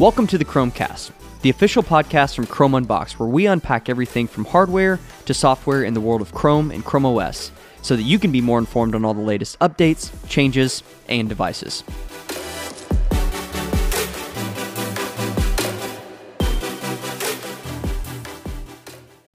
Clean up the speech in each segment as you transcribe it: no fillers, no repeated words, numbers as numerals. Welcome to the Chromecast, the official podcast from Chrome Unboxed, where we unpack everything from hardware to software in the world of Chrome and Chrome OS, so that you can be more informed on all the latest updates, changes, and devices.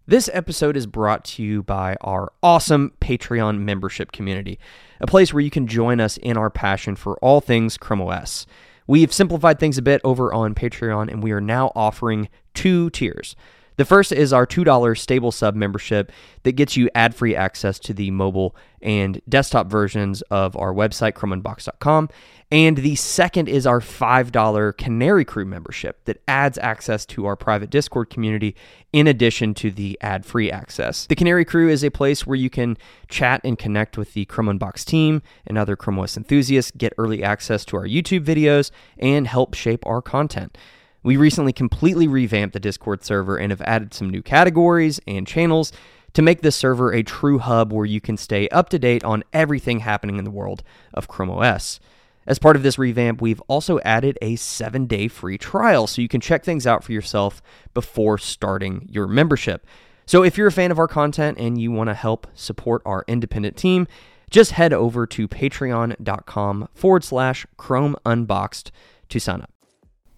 This episode is brought to you by our awesome Patreon membership community, a place where you can join us in our passion for all things Chrome OS. We've simplified things a bit over on Patreon, and we are now offering two tiers. The first is our $2 stable sub membership that gets you ad-free access to the mobile and desktop versions of our website, ChromeUnboxed.com. And the second is our $5 Canary Crew membership that adds access to our private Discord community in addition to the ad-free access. The Canary Crew is a place where you can chat and connect with the Chrome Unboxed team and other Chrome OS enthusiasts, get early access to our YouTube videos, and help shape our content. We recently completely revamped the Discord server and have added some new categories and channels to make this server a true hub where you can stay up to date on everything happening in the world of Chrome OS. As part of this revamp, we've also added a 7-day free trial so you can check things out for yourself before starting your membership. So if you're a fan of our content and you want to help support our independent team, just head over to patreon.com/ChromeUnboxed to sign up.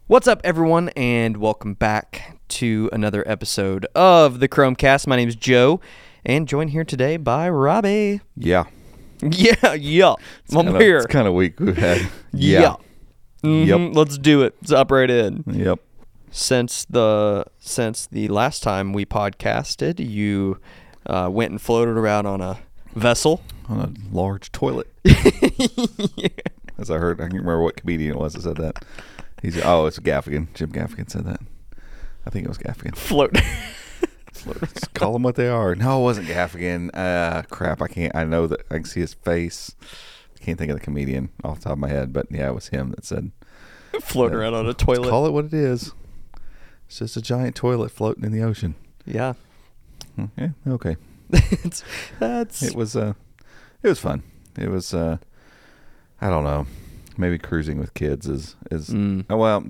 What's up, everyone, and welcome back to another episode of the Chromecast. My name is Joe, and joined here today by Robbie. Yeah. It's kind of weak. We've had. Let's do it. Let's hop right in. Yep. Since the last time we podcasted, you went and floated around on a vessel. On a large toilet. Yeah. As I heard, I can't remember what comedian it was that said that. It's Gaffigan. Jim Gaffigan said that. I think it was Gaffigan. Float. Just call them what they are. No, it wasn't Gaffigan. Crap. I can see his face. I can't think of the comedian off the top of my head, but yeah, it was him that said. Floating around on a toilet. Let's call it what it is. It's just a giant toilet floating in the ocean. Yeah. Yeah. Okay. It was fun. It was. I don't know. Maybe cruising with kids is well,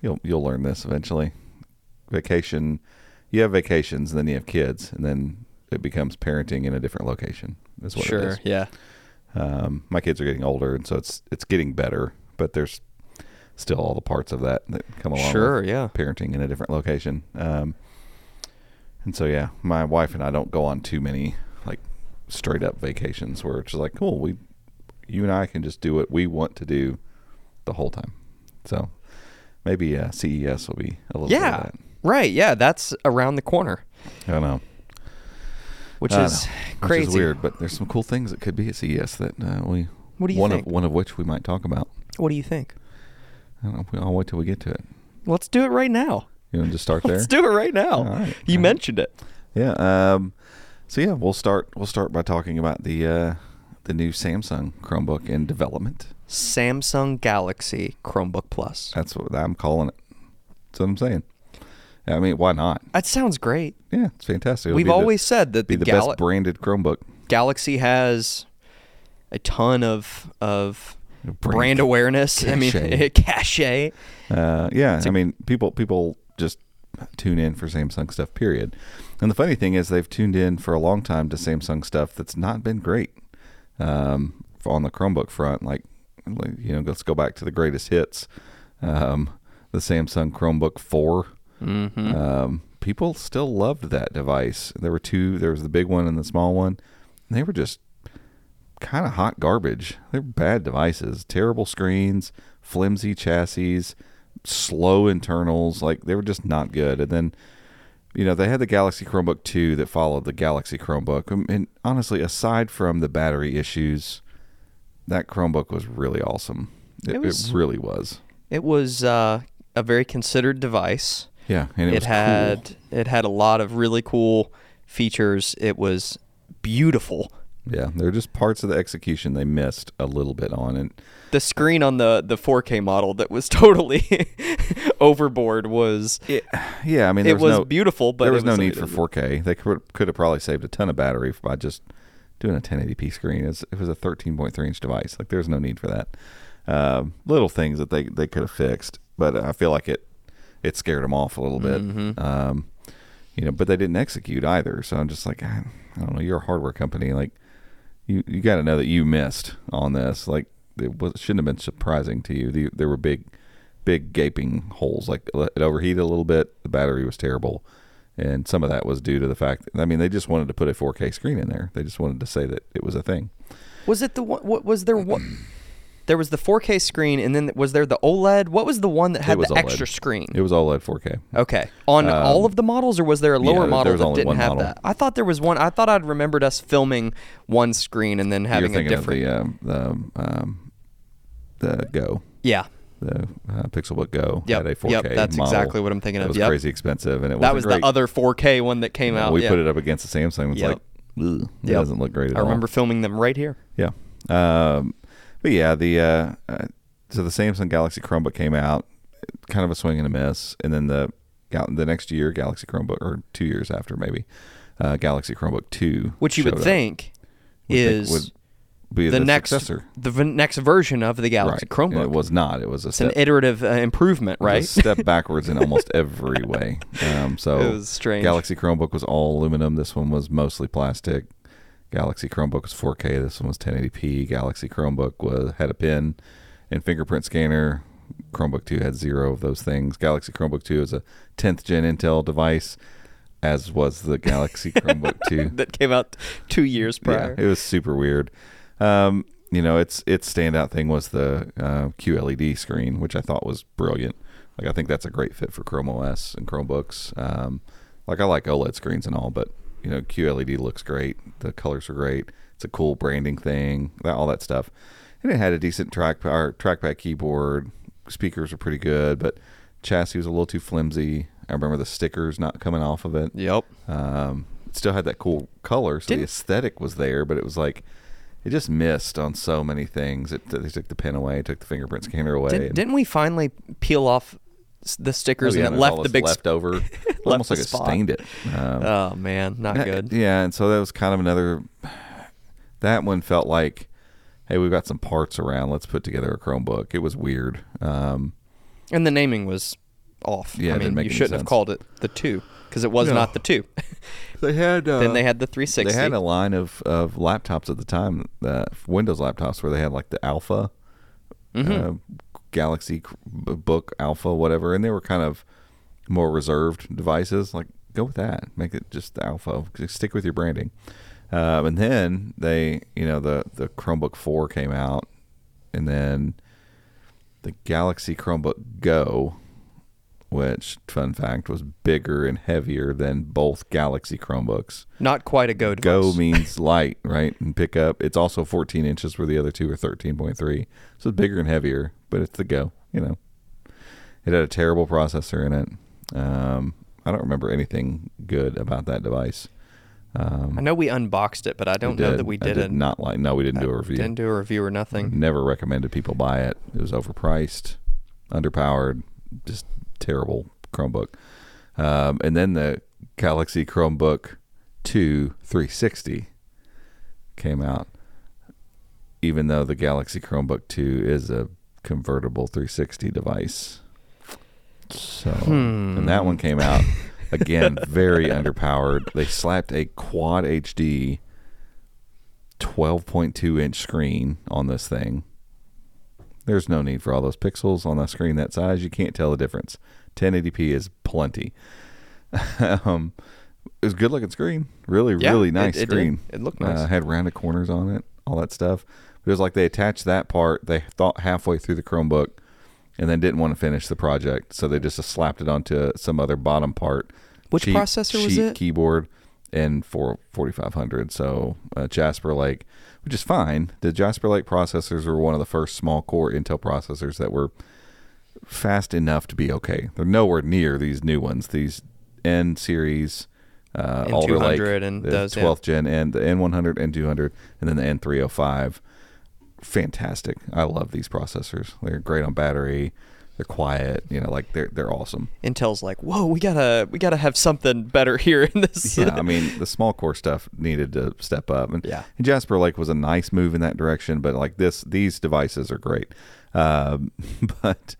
you'll learn this eventually. Vacation, you have vacations, and then you have kids, and then it becomes parenting in a different location. Is what it is. Yeah. My kids are getting older, and so it's getting better, but there's still all the parts of that come along. Sure, with parenting in a different location. And so yeah, my wife and I don't go on too many like straight up vacations where it's just like, cool, you and I can just do what we want to do the whole time. So maybe CES will be a little bit of that. Right. Yeah, that's around the corner. I know. Which is weird, but there's some cool things that could be at CES that one of which we might talk about. What do you think? I don't know. I'll wait till we get to it. Let's do it right now. You want to just start there? Let's do it right now. All right. You mentioned it. Yeah. So yeah, we'll start by talking about the new Samsung Chromebook in development. Samsung Galaxy Chromebook Plus. That's what I'm calling it. That's what I'm saying. I mean, why not? That sounds great. Yeah, it's fantastic. We've always said that the best branded Chromebook. Galaxy has a ton of brand awareness. Cachet. I mean, cachet. Yeah, I mean, people just tune in for Samsung stuff, period. And the funny thing is they've tuned in for a long time to Samsung stuff that's not been great. On the Chromebook front, let's go back to the greatest hits. The Samsung Chromebook 4. Mm-hmm. People still loved that device. There were two. There was the big one and the small one. And they were just kind of hot garbage. They're bad devices, terrible screens, flimsy chassis, slow internals. Like they were just not good. And then, they had the Galaxy Chromebook 2 that followed the Galaxy Chromebook. And honestly, aside from the battery issues, that Chromebook was really awesome. It really was. It was a very considered device. Yeah, and it had a lot of really cool features. It was beautiful. Yeah, there were just parts of the execution they missed a little bit on. And the screen on the 4K model that was totally overboard was... yeah, I mean, it was beautiful, but there was no need for 4K. They could have probably saved a ton of battery by just doing a 1080p screen. It was a 13.3-inch device. Like, there's no need for that. Little things that they could have fixed. but I feel like it scared them off a little bit. Mm-hmm. You know, but they didn't execute either. So I'm just like, I don't know. You're a hardware company. Like, you got to know that you missed on this. Like, it shouldn't have been surprising to you. There were big gaping holes. Like, it overheated a little bit. The battery was terrible. And some of that was due to the fact that, I mean, they just wanted to put a 4K screen in there. They just wanted to say that it was a thing. Was it the one? What was there? What? There was the 4K screen, and then was there the OLED? What was the one that had the OLED. Extra screen? It was OLED 4K. Okay. On all of the models, or was there a lower model that didn't have that? I thought there was one. I thought I'd remembered us filming one screen and then having a different. You're thinking of the Go. Yeah. The Pixelbook Go had a 4K model. That's exactly what I'm thinking of. It was crazy expensive, and that was great. The other 4K one that came out. We put it up against the Samsung. It's like, ugh, it doesn't look great at all. I remember filming them right here. Yeah. But yeah, so the Samsung Galaxy Chromebook came out, kind of a swing and a miss, and then the next year Galaxy Chromebook, or 2 years after maybe, Galaxy Chromebook 2, which you would think would be the next successor, the next version of the Galaxy Chromebook. And it was not. It was an iterative improvement, right? It was a step backwards in almost every way. So it was strange. Galaxy Chromebook was all aluminum. This one was mostly plastic. Galaxy Chromebook was 4K. This one was 1080p. Galaxy Chromebook had a pen and fingerprint scanner. Chromebook 2 had zero of those things. Galaxy Chromebook 2 is a 10th gen Intel device, as was the Galaxy Chromebook 2 that came out 2 years prior. Yeah, it was super weird. You know, its standout thing was the QLED screen, which I thought was brilliant. Like, I think that's a great fit for Chrome OS and Chromebooks. Like, I like OLED screens and all, but you know, QLED looks great. The colors are great. It's a cool branding thing, all that stuff. And it had a decent trackpad keyboard. Speakers were pretty good, but chassis was a little too flimsy. I remember the stickers not coming off of it. Yep. It still had that cool color, so the aesthetic was there, but it was like, it just missed on so many things. They took the pen away, took the fingerprint scanner away. Didn't we finally peel off the stickers and it left the big leftover almost like it stained it. Oh man, not good. Yeah, and so that was kind of another, that one felt like, hey, we've got some parts around, let's put together a Chromebook. It was weird. And the naming was off. Yeah, I mean, you shouldn't have called it the 2 because it was not the 2. They had then they had the 360. They had a line of laptops at the time, Windows laptops, where they had like the Alpha Galaxy Book Alpha, whatever, and they were kind of more reserved devices. Like, go with that, make it just the Alpha, stick with your branding. And then they, you know, the Chromebook 4 came out, and then the Galaxy Chromebook Go, which, fun fact, was bigger and heavier than both Galaxy Chromebooks. Not quite a Go device. Go means light, right? And pick up. It's also 14 inches where the other two are 13.3. So it's bigger and heavier, but it's the Go, you know. It had a terrible processor in it. I don't remember anything good about that device. I know we unboxed it, but I don't know that we did. I did not like. No, we didn't do a review. Didn't do a review or nothing. Never recommended people buy it. It was overpriced, underpowered, just terrible Chromebook. And then the Galaxy Chromebook 2 360 came out, even though the Galaxy Chromebook 2 is a convertible 360 device. So, and that one came out, again, very underpowered. They slapped a quad HD 12.2 inch screen on this thing. There's no need for all those pixels on a screen that size. You can't tell the difference. 1080p is plenty. It was a good-looking screen. Really nice screen. It looked nice. Had rounded corners on it, all that stuff. But it was like they attached that part, they thought, halfway through the Chromebook, and then didn't want to finish the project, so they just slapped it onto some other bottom part. Which processor was it? Cheap keyboard and 4500, so Jasper Lake, which is fine. The Jasper Lake processors were one of the first small core Intel processors that were fast enough to be okay. They're nowhere near these new ones, these N series, Alder Lake, and the 12th gen, and the N100, N200, and then the N305. Fantastic. I love these processors. They're great on battery. They're quiet, you know, like they're awesome. Intel's like, whoa, we gotta have something better here in this. Yeah, I mean, the small core stuff needed to step up, and Jasper Lake was a nice move in that direction. But like these devices are great, but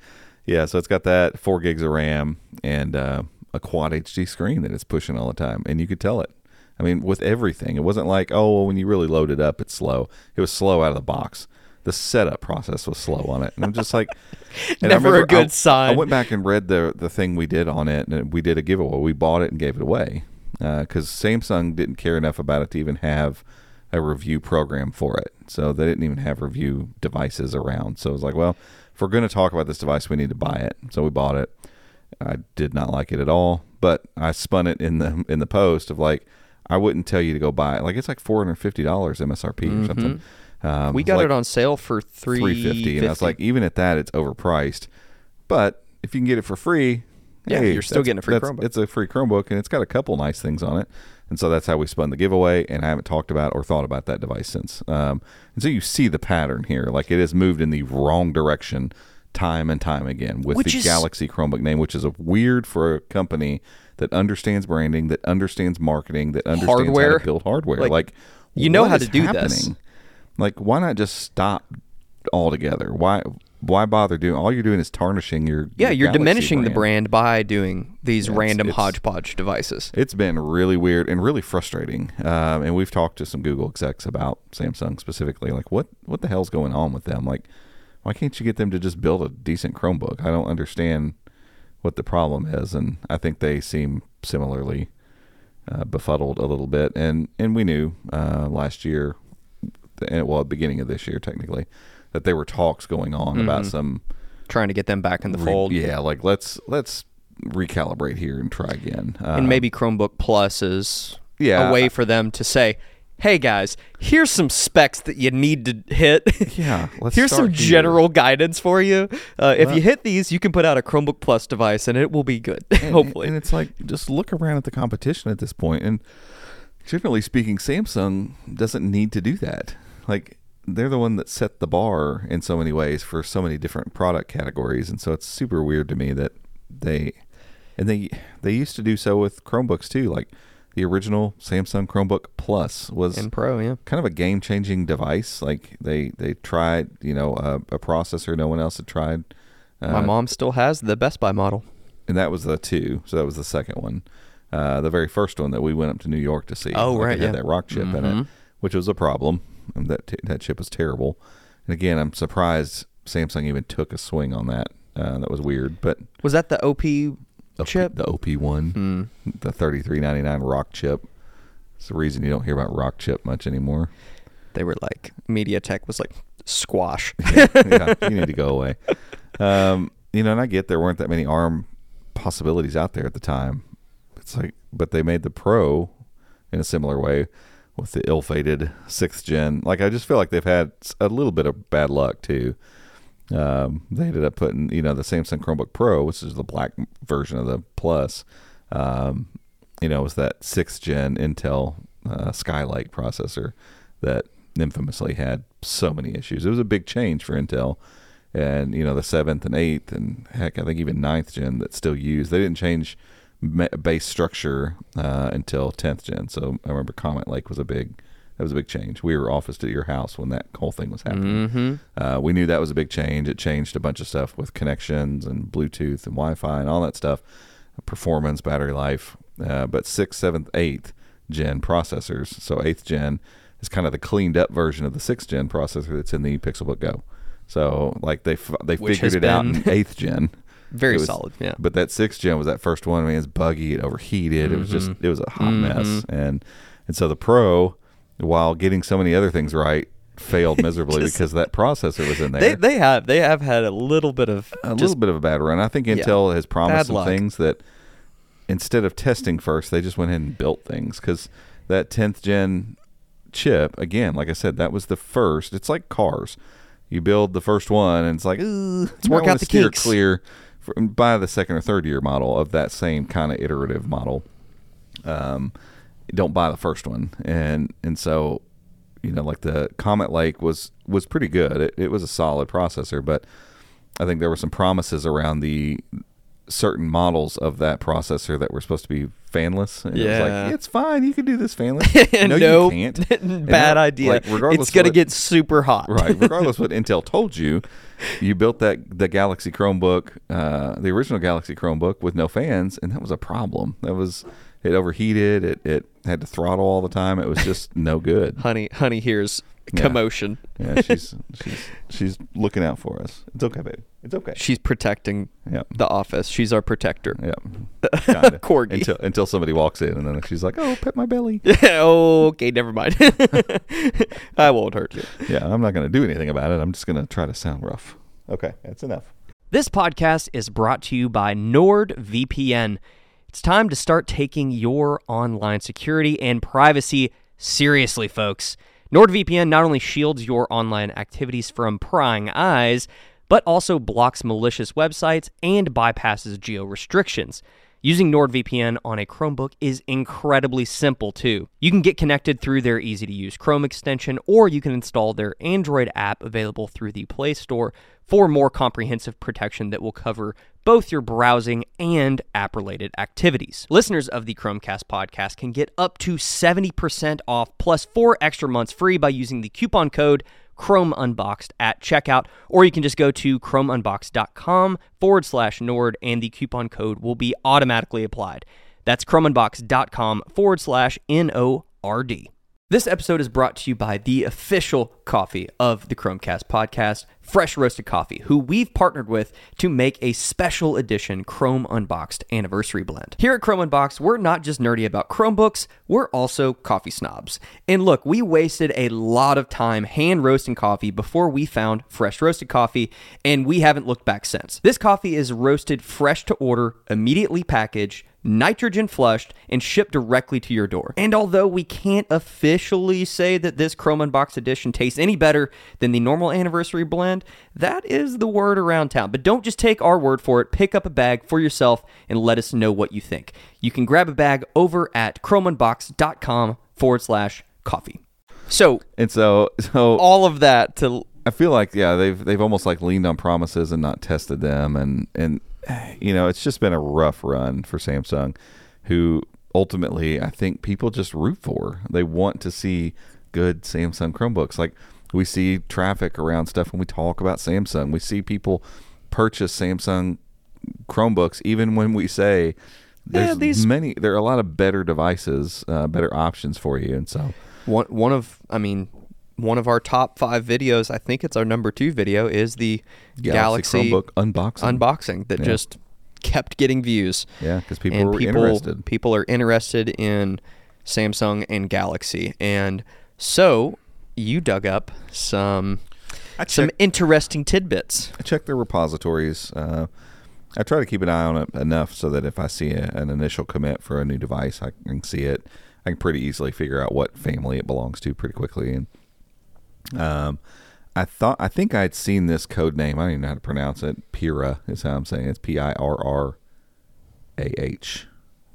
Yeah, so it's got that 4 gigs of RAM and a quad HD screen that it's pushing all the time. And you could tell it. I mean, with everything. It wasn't like, oh, well, when you really load it up, it's slow. It was slow out of the box. The setup process was slow on it. And I'm just like... Never a good sign. I went back and read the thing we did on it, and we did a giveaway. We bought it and gave it away because Samsung didn't care enough about it to even have a review program for it. So they didn't even have review devices around. So it was like, well, if we're going to talk about this device, we need to buy it. So we bought it. I did not like it at all, but I spun it in the post of like, I wouldn't tell you to go buy it. Like, it's like $450 MSRP or something. We got it on sale for $350, and I was like, even at that, it's overpriced. But if you can get it for free, yeah, hey, you're still getting a free Chromebook. It's a free Chromebook, and it's got a couple nice things on it. And so that's how we spun the giveaway, and I haven't talked about or thought about that device since. And so you see the pattern here. Like, it has moved in the wrong direction time and time again with the Galaxy Chromebook name, which is a weird for a company that understands branding, that understands marketing, that understands hardware. How to build hardware. Like you know how to do this. Like, why not just stop altogether? Why bother doing? All you're doing is tarnishing your you're diminishing brand. The brand by doing these random hodgepodge devices. It's been really weird and really frustrating. And we've talked to some Google execs about Samsung specifically. Like, what the hell's going on with them? Like, why can't you get them to just build a decent Chromebook? I don't understand what the problem is, and I think they seem similarly befuddled a little bit. And we knew last year. Well, at the beginning of this year, technically, that there were talks going on about some trying to get them back in the fold. Yeah, like let's recalibrate here and try again. And maybe Chromebook Plus is a way for them to say, "Hey guys, here's some specs that you need to hit. Yeah, let's here's some general guidance for you. If you hit these, you can put out a Chromebook Plus device, and it will be good, hopefully." And it's like, just look around at the competition at this point, and generally speaking, Samsung doesn't need to do that. Like, they're the one that set the bar in so many ways for so many different product categories, and so it's super weird to me that they used to do so with Chromebooks too. Like, the original Samsung Chromebook Plus was kind of a game-changing device. Like, they tried, a processor no one else had tried. My mom still has the Best Buy model, and that was the 2. So that was the second one. The very first one that we went up to New York to see. Oh, right, had that rock chip in it, which was a problem. That chip was terrible. And again, I'm surprised Samsung even took a swing on that. That was weird. But was that the OP chip? The OP1, the $33.99 rock chip. It's the reason you don't hear about rock chip much anymore. They were like, MediaTek was like, squash. You need to go away. And I get there weren't that many ARM possibilities out there at the time. It's like, but they made the Pro in a similar way with the ill-fated 6th gen. Like, I just feel like they've had a little bit of bad luck too. They ended up putting, the Samsung Chromebook Pro, which is the black version of the Plus, was that 6th gen Intel Skylake processor that infamously had so many issues. It was a big change for Intel. And, the 7th and 8th and heck, I think even 9th gen that still used. They didn't change base structure until 10th gen. So I remember Comet Lake was a big change. We were officed at your house when that whole thing was happening. We knew that was a big change. It changed a bunch of stuff with connections and Bluetooth and Wi-Fi and all that stuff, performance, battery life. But 6th, 7th, 8th gen processors. So 8th gen is kind of the cleaned up version of the 6th gen processor that's in the Pixelbook Go. So like they figured it out in 8th gen. Solid, yeah. But that 6th gen was that first one. I mean, it's buggy. It overheated. It was just, a hot mess. And so the Pro, while getting so many other things right, failed miserably because that processor was in there. They have had a little bit of a bad run. I think Intel has promised some things that instead of testing first, they just went ahead and built things. Because that 10th gen chip, again, like I said, that was the first. It's like cars. You build the first one, and it's like, ooh, let's work out the kinks. Clear. By the second or third year model of that same kind of iterative model, don't buy the first one. And so, like the Comet Lake was pretty good. It was a solid processor, but I think there were some promises around the certain models of that processor that were supposed to be fanless. And it was like, it's fine. You can do this fanless. No, you can't. Bad idea. Like, regardless, it's going to get super hot. Right. Regardless what Intel told you, you built the Galaxy Chromebook, the original Galaxy Chromebook with no fans, and that was a problem. That was... It overheated. It had to throttle all the time. It was just no good. Honey hears commotion. Yeah, she's looking out for us. It's okay, baby. It's okay. She's protecting the office. She's our protector. Yeah, Corgi. Until somebody walks in, and then she's like, "Oh, pet my belly." Okay, never mind. I won't hurt you. Yeah, I'm not going to do anything about it. I'm just going to try to sound rough. Okay, that's enough. This podcast is brought to you by NordVPN. It's time to start taking your online security and privacy seriously, folks. NordVPN not only shields your online activities from prying eyes, but also blocks malicious websites and bypasses geo-restrictions. Using NordVPN on a Chromebook is incredibly simple, too. You can get connected through their easy-to-use Chrome extension, or you can install their Android app available through the Play Store for more comprehensive protection that will cover both your browsing and app-related activities. Listeners of the Chromecast podcast can get up to 70% off plus 4 extra months free by using the coupon code ChromeUnboxed at checkout, or you can just go to ChromeUnboxed.com /Nord, and the coupon code will be automatically applied. That's ChromeUnboxed.com /NORD. This episode is brought to you by the official coffee of the Chromecast podcast, Fresh Roasted Coffee, who we've partnered with to make a special edition Chrome Unboxed Anniversary Blend. Here at Chrome Unboxed, we're not just nerdy about Chromebooks, we're also coffee snobs. And look, we wasted a lot of time hand roasting coffee before we found Fresh Roasted Coffee, and we haven't looked back since. This coffee is roasted fresh to order, immediately packaged, nitrogen flushed, and shipped directly to your door. And although we can't officially say that this Chrome Unboxed edition tastes any better than the normal anniversary blend, that is the word around town. But don't just take our word for it. Pick up a bag for yourself and let us know what you think. You can grab a bag over at ChromeUnboxed.com /coffee. So all of that to... I feel like, they've almost like leaned on promises and not tested them, and it's just been a rough run for Samsung, who ultimately I think people just root for. They want to see good Samsung Chromebooks. Like, we see traffic around stuff when we talk about Samsung. We see people purchase Samsung Chromebooks, even when we say there are a lot of better devices, better options for you. And so one of our top 5 videos, I think it's our number 2 video, is the Galaxy Chromebook unboxing that just kept getting views. Yeah, because people were interested. People are interested in Samsung and Galaxy, and so you dug up some interesting tidbits. I checked their repositories. I try to keep an eye on it enough so that if I see an initial commit for a new device, I can see it. I can pretty easily figure out what family it belongs to pretty quickly. And I think I'd seen this code name. I don't even know how to pronounce it. Pira is how I'm saying it. It's Pirrah.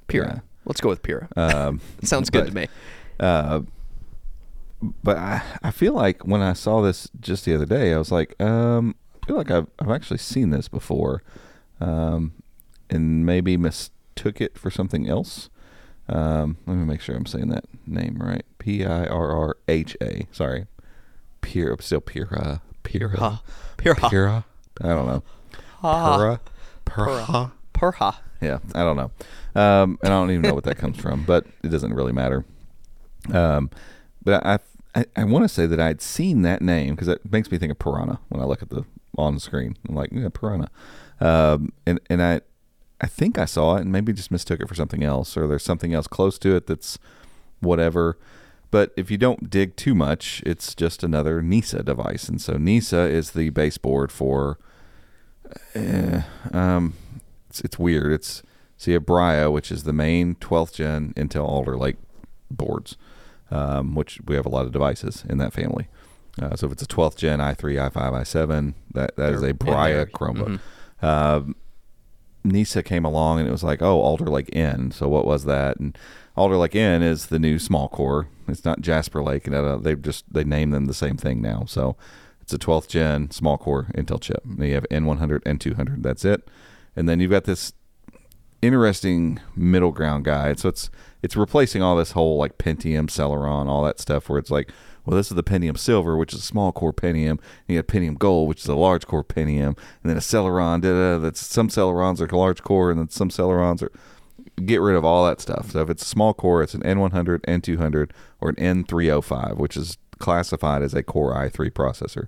Pira. Let's go with Pira. It sounds good to me. But I feel like when I saw this just the other day, I was like, I feel like I've actually seen this before, and maybe mistook it for something else. Let me make sure I'm saying that name right. Pirrha. Sorry. Pirrha. I don't know. Pirrha. Yeah, I don't know. And I don't even know what that comes from, but it doesn't really matter. But I want to say that I'd seen that name because it makes me think of Piranha when I look at the on screen. I'm like, yeah, Piranha. And I think I saw it and maybe just mistook it for something else, or there's something else close to it that's whatever. But if you don't dig too much, it's just another NISA device. And so NISA is the baseboard for, it's weird. It's Brio, which is the main 12th gen Intel Alder Lake boards, which we have a lot of devices in that family. So if it's a 12th gen i3, i5, i7, that is a Brio Chromebook. Mm-hmm. NISA came along and it was like, Alder Lake N. So what was that? And Alder Lake N is the new small core. It's not Jasper Lake. They name them the same thing now. So it's a 12th gen small core Intel chip. And you have N100, N200. That's it. And then you've got this interesting middle ground guide. So it's replacing all this whole like Pentium, Celeron, all that stuff where it's like, well, this is the Pentium Silver, which is a small core Pentium, and you got Pentium Gold, which is a large core Pentium, and then a Celeron, that's some Celerons are large core, and then some Celerons are... Get rid of all that stuff. So if it's a small core, it's an N100, N200, or an N305, which is classified as a Core i3 processor.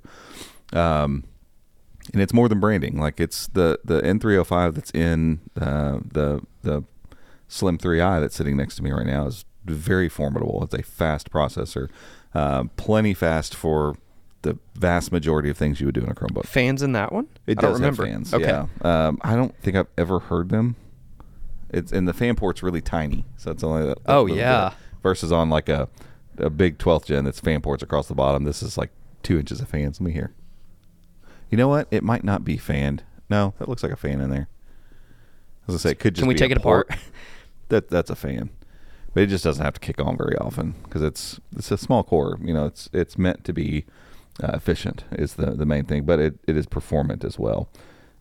And it's more than branding. Like it's the N305 that's in the Slim 3i that's sitting next to me right now is very formidable. It's a fast processor, plenty fast for the vast majority of things you would do in a Chromebook. Fans in that one? It does have fans. Okay. Yeah. I don't think I've ever heard them. It's and the fan port's really tiny, so it's only that. Versus on like a big 12th gen that's fan ports across the bottom. This is like 2 inches of fans. Let me hear. You know what? It might not be fanned. No, that looks like a fan in there. As I say, it could just. Can we take it apart? That's a fan, but it just doesn't have to kick on very often because it's a small core. You know, it's meant to be efficient is the main thing, but it is performant as well.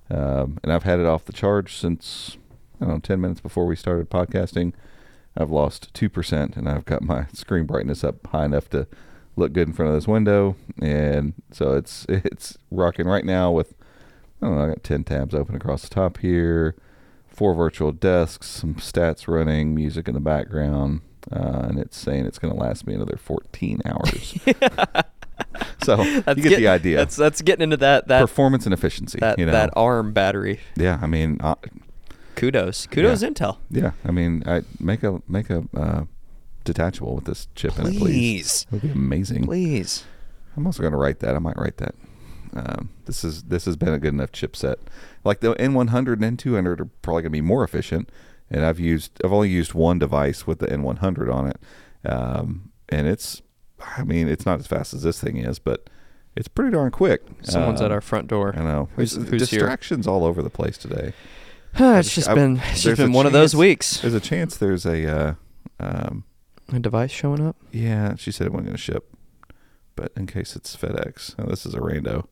And I've had it off the charge since. I don't know, 10 minutes before we started podcasting, I've lost 2%, and I've got my screen brightness up high enough to look good in front of this window, and so it's rocking right now with, I don't know, I got 10 tabs open across the top here, 4 virtual desks, some stats running, music in the background, and it's saying it's going to last me another 14 hours. So you get the idea. That's getting into that performance and efficiency. That ARM battery. Yeah, I mean... Kudos, yeah. Intel. Yeah, I mean, I make a detachable with this chip in it, please. It would be amazing. Please. I'm also going to write that. I might write that. This has been a good enough chipset. Like the N100 and N200 are probably going to be more efficient, and I've only used one device with the N100 on it, and it's not as fast as this thing is, but it's pretty darn quick. Someone's at our front door. I know. Who's distractions here? All over the place today. It's just been one of those weeks. There's a chance there's a device showing up. Yeah, she said it wasn't going to ship, but in case it's FedEx. Oh, this is a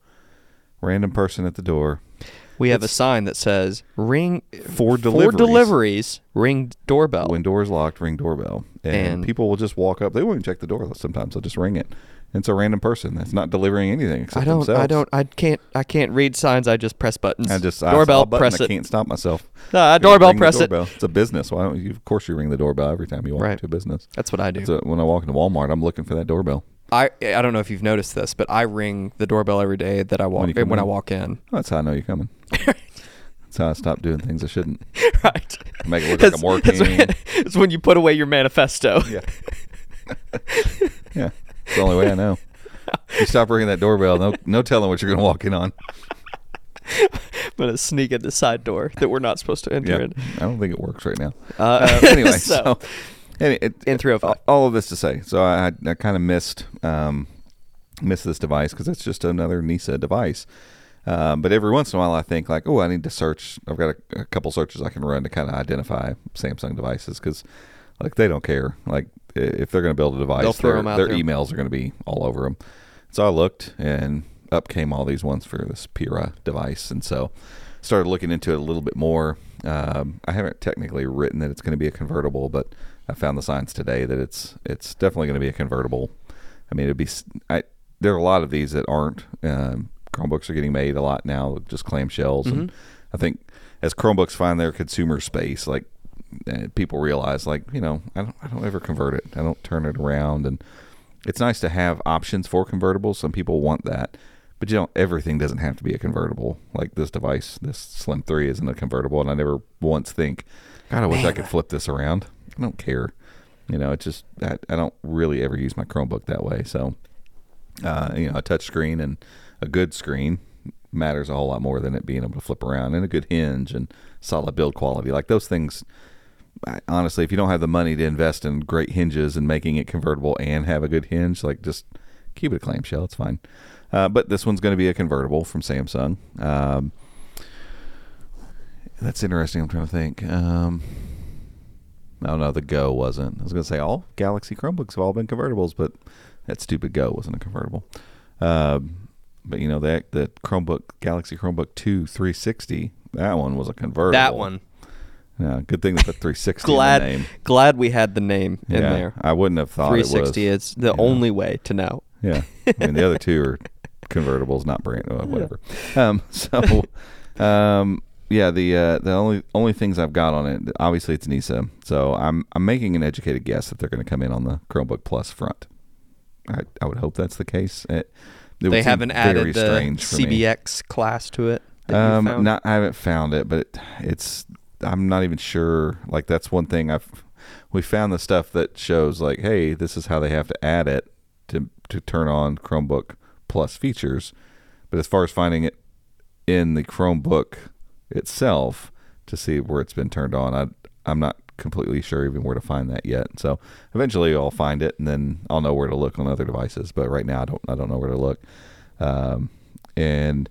random person at the door. We have a sign that says "Ring for deliveries." Ring doorbell. When door is locked, ring doorbell, and people will just walk up. They won't even check the door. Sometimes they'll just ring it. And it's a random person that's not delivering anything except themselves. I can't read signs. I just press buttons. Doorbell, press it. I can't stop myself. Doorbell, press it. It's a business. Why don't you? Of course you ring the doorbell every time you walk into a business. That's what I do. When I walk into Walmart, I'm looking for that doorbell. I don't know if you've noticed this, but I ring the doorbell every day that I walk when I walk in. Well, that's how I know you're coming. That's how I stop doing things I shouldn't. Right. Make it look like I'm working. It's when you put away your manifesto. Yeah. Yeah. It's the only way I know. You stop ringing that doorbell, no telling what you're going to walk in on. I'm going to sneak in the side door that we're not supposed to enter in. I don't think it works right now. Anyway, so N305. All of this to say, so I kind of missed this device because it's just another NISA device. But every once in a while I think like, oh, I need to search. I've got a couple searches I can run to kind of identify Samsung devices because like they don't care. Like if they're going to build a device, their emails are going to be all over them. So I looked, and up came all these ones for this Pira device, and so started looking into it a little bit more. I haven't technically written that it's going to be a convertible, but I found the signs today that it's definitely going to be a convertible. I mean, there are a lot of these that aren't. Chromebooks are getting made a lot now with just clamshells, and I think as Chromebooks find their consumer space, like. People realize, like, you know, I don't ever convert it. I don't turn it around, and it's nice to have options for convertibles. Some people want that, but you know, everything doesn't have to be a convertible. Like this device, this Slim 3 isn't a convertible, and I never once think, God, I wish I could flip this around. I don't care. You know, it's just I don't really ever use my Chromebook that way. So, you know, a touch screen and a good screen matters a whole lot more than it being able to flip around, and a good hinge and solid build quality. Like those things. Honestly, if you don't have the money to invest in great hinges and making it convertible and have a good hinge, like just keep it a clamshell. It's fine. But this one's going to be a convertible from Samsung. That's interesting. I'm trying to think. I don't know. The Go wasn't. I was going to say all Galaxy Chromebooks have all been convertibles, but that stupid Go wasn't a convertible. But, you know, the Chromebook, Galaxy Chromebook 2 360, that one was a convertible. That one. Yeah, good thing they put 360 in the name. Glad we had the name in there. I wouldn't have thought 360 it was. 360 is the only way to know. Yeah. I mean, the other two are convertibles, not brand, whatever. Yeah. Yeah, the only things I've got on it, obviously it's NISA, so I'm making an educated guess that they're going to come in on the Chromebook Plus front. I would hope that's the case. They haven't added the CBX class to it. I haven't found it, but it's I'm not even sure. Like that's one thing we found the stuff that shows like, hey, this is how they have to add it to turn on Chromebook Plus features, but as far as finding it in the Chromebook itself to see where it's been turned on, I'm not completely sure even where to find that yet. So eventually I'll find it and then I'll know where to look on other devices, but right now I don't know where to look. And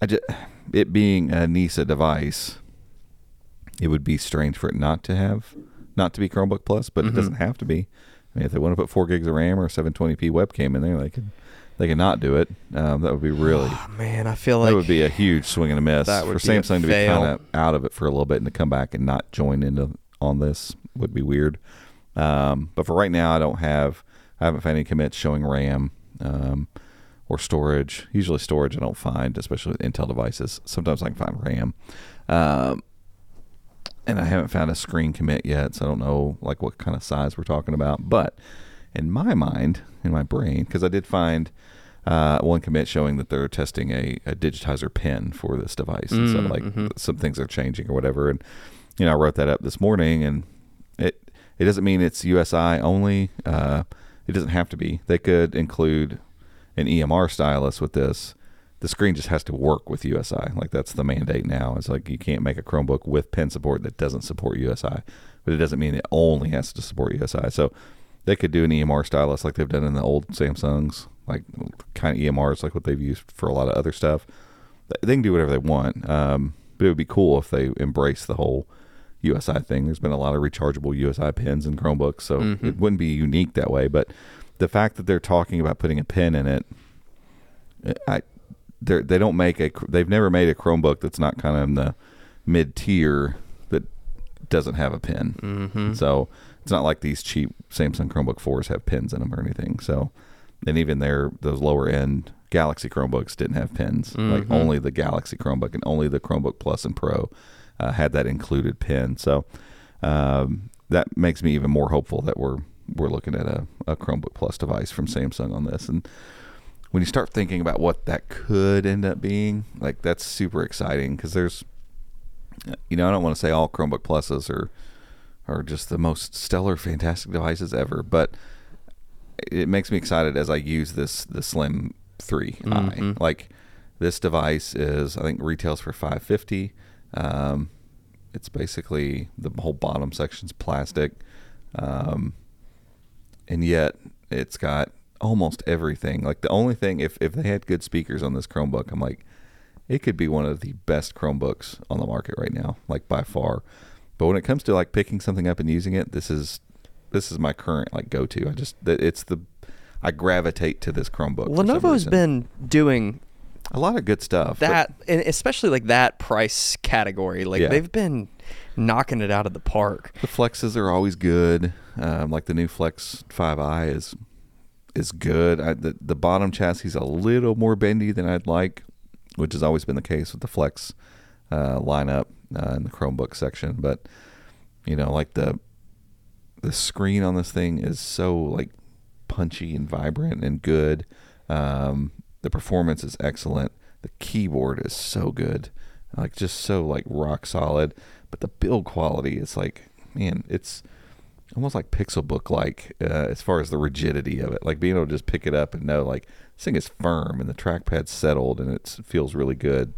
I just, it being a NISA device, it would be strange for it not to be Chromebook Plus, but it doesn't have to be. I mean, if they want to put 4 gigs of RAM or 720p webcam in there, they can not do it. That would be really... Oh, man, I feel like... That would be a huge swing and a miss. For Samsung to be kind of out of it for a little bit and to come back and not join on this would be weird. But for right now, I haven't found any commits showing RAM or storage. Usually storage I don't find, especially with Intel devices. Sometimes I can find RAM. And I haven't found a screen commit yet, so I don't know what kind of size we're talking about. But... in my mind, in my brain, because I did find one commit showing that they're testing a digitizer pen for this device. And so some things are changing or whatever. And, I wrote that up this morning, and it doesn't mean it's USI only. It doesn't have to be. They could include an EMR stylus with this. The screen just has to work with USI. That's the mandate now. It's you can't make a Chromebook with pen support that doesn't support USI. But it doesn't mean it only has to support USI. So... they could do an EMR stylus like they've done in the old Samsungs, kind of EMRs like what they've used for a lot of other stuff. They can do whatever they want, but it would be cool if they embrace the whole USI thing. There's been a lot of rechargeable USI pens in Chromebooks, so it wouldn't be unique that way. But the fact that they're talking about putting a pen in it, they've never made a Chromebook that's not kind of in the mid-tier that doesn't have a pen. So... it's not like these cheap Samsung Chromebook 4s have pins in them or anything. So, and even those lower end Galaxy Chromebooks didn't have pins. Only the Galaxy Chromebook and only the Chromebook Plus and Pro had that included pin. So that makes me even more hopeful that we're looking at a Chromebook Plus device from Samsung on this. And when you start thinking about what that could end up being, that's super exciting because there's, I don't want to say all Chromebook Pluses are just the most stellar, fantastic devices ever. But it makes me excited as I use the Slim 3i. This device is, I think, retails for $550. It's basically the whole bottom section's plastic. And yet it's got almost everything. The only thing, if they had good speakers on this Chromebook, I'm it could be one of the best Chromebooks on the market right now, by far. But when it comes to picking something up and using it, this is my current go-to. I gravitate to this Chromebook. Lenovo's been doing a lot of good stuff. And especially that price category. They've been knocking it out of the park. The Flexes are always good. The new Flex 5i is good. The bottom chassis is a little more bendy than I'd like, which has always been the case with the Flex lineup. In the Chromebook section, but the screen on this thing is so punchy and vibrant and good. The performance is excellent. The keyboard is so good, just so rock solid. But the build quality is it's almost Pixelbook as far as the rigidity of it. Being able to just pick it up and know this thing is firm and the trackpad's settled and it feels really good.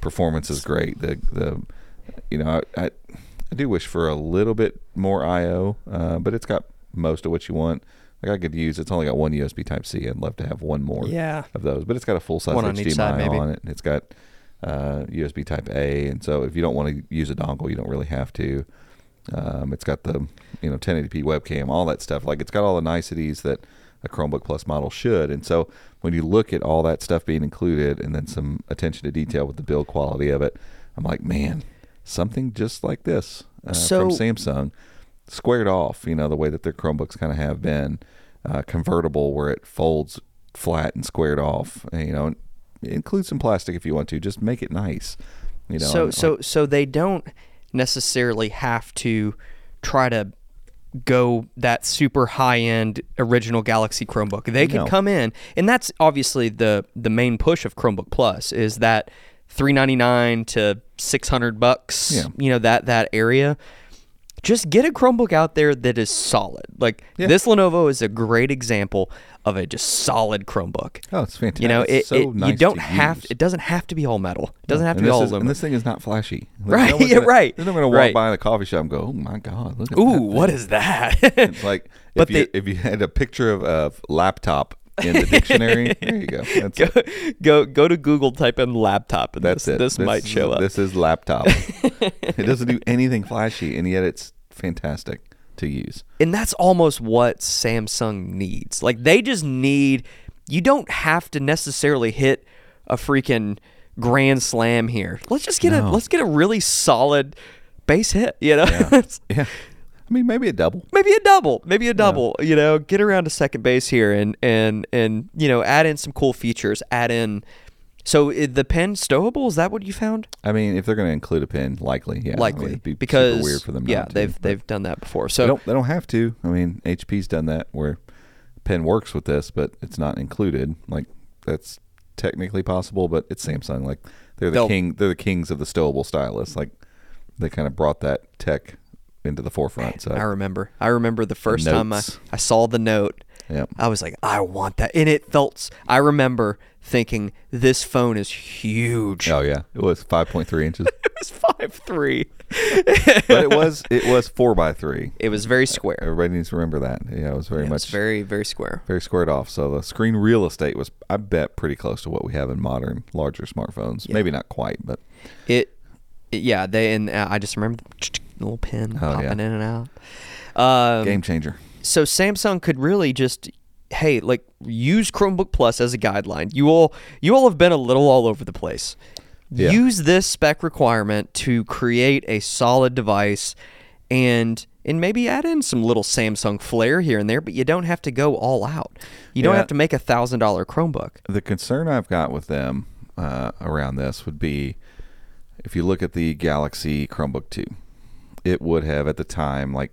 Performance is great. I do wish for a little bit more I/O, but it's got most of what you want. I could use, it's only got one USB Type-C. I'd love to have one more of those, but it's got a full-size one HDMI on it, and it's got USB Type-A, and so if you don't want to use a dongle, you don't really have to. It's got the 1080p webcam, all that stuff. It's got all the niceties that a Chromebook Plus model should, and so when you look at all that stuff being included and then some attention to detail with the build quality of it, I'm man, something just like this from Samsung, squared off, you know, the way that their Chromebooks kind of have been, convertible, where it folds flat and squared off, and, you know, include some plastic if you want to, just make it nice, you know. So they don't necessarily have to try to go that super high-end original Galaxy Chromebook. They can come in, and that's obviously the main push of Chromebook Plus, is that $399 to $600, you know, that area. Just get a Chromebook out there that is solid. Like, this Lenovo is a great example of a just solid Chromebook. Oh, it's fantastic. You know, it doesn't have to be all metal. It doesn't have to be all aluminum. And this thing is not flashy. Like, right, Then I'm going to walk by in a coffee shop and go, oh my God, look at that. Ooh, what is that? It's like, if you had a picture of a laptop in the dictionary, there you go. That's go to Google, type in laptop, and this might show up. This is laptop. It doesn't do anything flashy, and yet it's fantastic to use. And that's almost what Samsung needs. Like, they just need, you don't have to necessarily hit a freaking grand slam here. Let's just get a really solid base hit, you know? Yeah. I mean, maybe a double, you know, get around to second base here and you know, add in some cool features, So the pen stowable, is that what you found? I mean, if they're going to include a pen, likely, I mean, it'd be super weird for them not to. They've done that before. So they don't have to. I mean, HP's done that where pen works with this, but it's not included. Like, that's technically possible, but it's Samsung. Like, they're the kings of the stowable stylus. Like, they kind of brought that tech into the forefront. So I remember the first time I saw the Note. Yep. I was like, I want that. And I remember thinking, this phone is huge. Oh yeah. It was 5.3 inches. It was 5.3. But it was 4x3. It was very square. Everybody needs to remember that. Yeah, it was much very, very square. Very squared off. So the screen real estate was, I bet, pretty close to what we have in modern larger smartphones. Yeah. Maybe not quite, but I just remember the little pen popping in and out. Game changer. So Samsung could really just, use Chromebook Plus as a guideline. You all have been a little all over the place. Yeah. Use this spec requirement to create a solid device and maybe add in some little Samsung flair here and there, but you don't have to go all out. You don't have to make $1,000 Chromebook. The concern I've got with them around this would be, if you look at the Galaxy Chromebook 2, it would have at the time, like,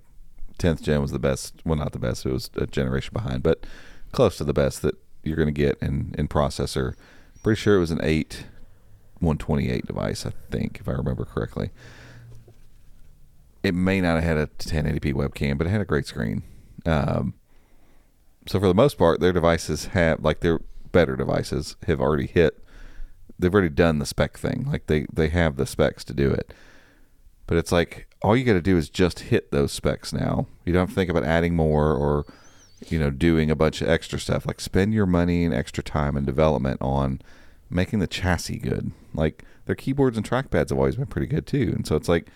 10th gen was the best, well, not the best, it was a generation behind, but close to the best that you're going to get in processor. Pretty sure it was an 128 device, I think, if I remember correctly. It may not have had a 1080p webcam, but it had a great screen. So for the most part, their devices have, like, their better devices have already hit, they've already done the spec thing. Like, they have the specs to do it. But it's like, all you got to do is just hit those specs now. You don't have to think about adding more or, you know, doing a bunch of extra stuff. Like, spend your money and extra time and development on making the chassis good. Like, their keyboards and trackpads have always been pretty good too. And so it's like,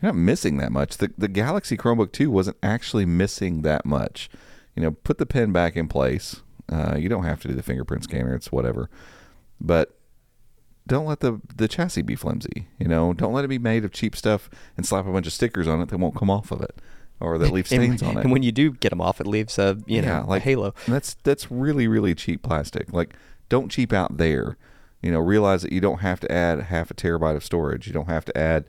you're not missing that much. The Galaxy Chromebook 2 wasn't actually missing that much. You know, put the pen back in place. You don't have to do the fingerprint scanner. It's whatever. But don't let the chassis be flimsy, you know. Don't let it be made of cheap stuff and slap a bunch of stickers on it that won't come off of it, or that leave stains on it. And when you do get them off, it leaves a halo. That's really, really cheap plastic. Like, don't cheap out there. You know, realize that you don't have to add half a terabyte of storage. You don't have to add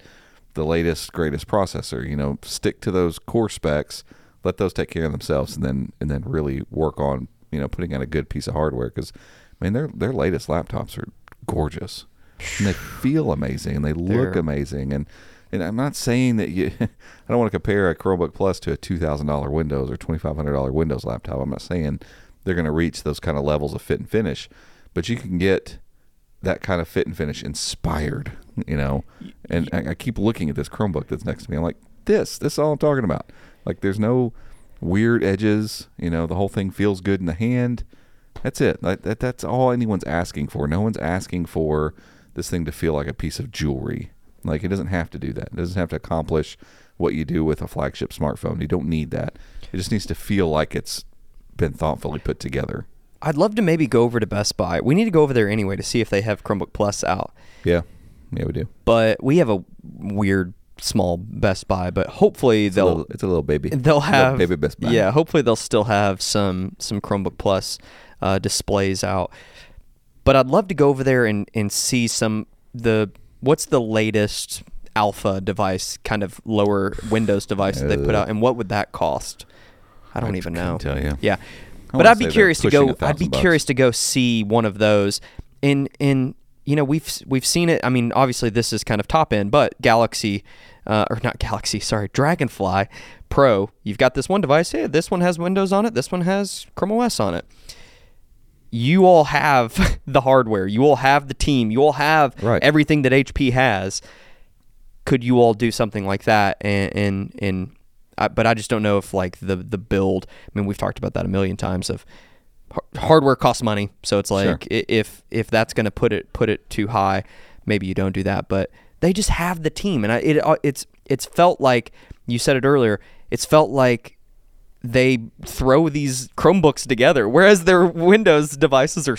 the latest, greatest processor. You know, stick to those core specs. Let those take care of themselves, and then really work on, you know, putting out a good piece of hardware. Because, I mean, their latest laptops are gorgeous, and they feel amazing, and they look amazing, and I'm not saying that I don't want to compare a Chromebook Plus to a $2,000 Windows or $2,500 Windows laptop. I'm not saying they're going to reach those kind of levels of fit and finish, but you can get that kind of fit and finish inspired, you know. And I keep looking at this Chromebook that's next to me. I'm like, this is all I'm talking about. Like, there's no weird edges, you know. The whole thing feels good in the hand. That's it. Like, that's all anyone's asking for. No one's asking for this thing to feel like a piece of jewelry. Like, it doesn't have to do that. It doesn't have to accomplish what you do with a flagship smartphone. You don't need that. It just needs to feel like it's been thoughtfully put together. I'd love to maybe go over to Best Buy. We need to go over there anyway to see if they have Chromebook Plus out. Yeah. Yeah, we do. But we have a weird small Best Buy, but hopefully it's a little baby Best Buy. Yeah, hopefully they'll still have some Chromebook Plus displays out. But I'd love to go over there and see what's the latest alpha device, kind of lower Windows device that they put out, and what would that cost? I don't even know. Tell you. Yeah. But I'd be curious to go. I'd be curious to go see one of those. In you know, we've seen it. I mean, obviously this is kind of top end, but Dragonfly Pro. You've got this one device. Hey, this one has Windows on it. This one has Chrome OS on it. You all have the hardware. You all have the team. You all have everything that HP has. Could you all do something like that? But I just don't know if like the build. I mean, we've talked about that a million times. Of hardware costs money, so it's like if that's going to put it too high, maybe you don't do that. But they just have the team, and it's felt like you said it earlier. It's felt like they throw these Chromebooks together, whereas their Windows devices are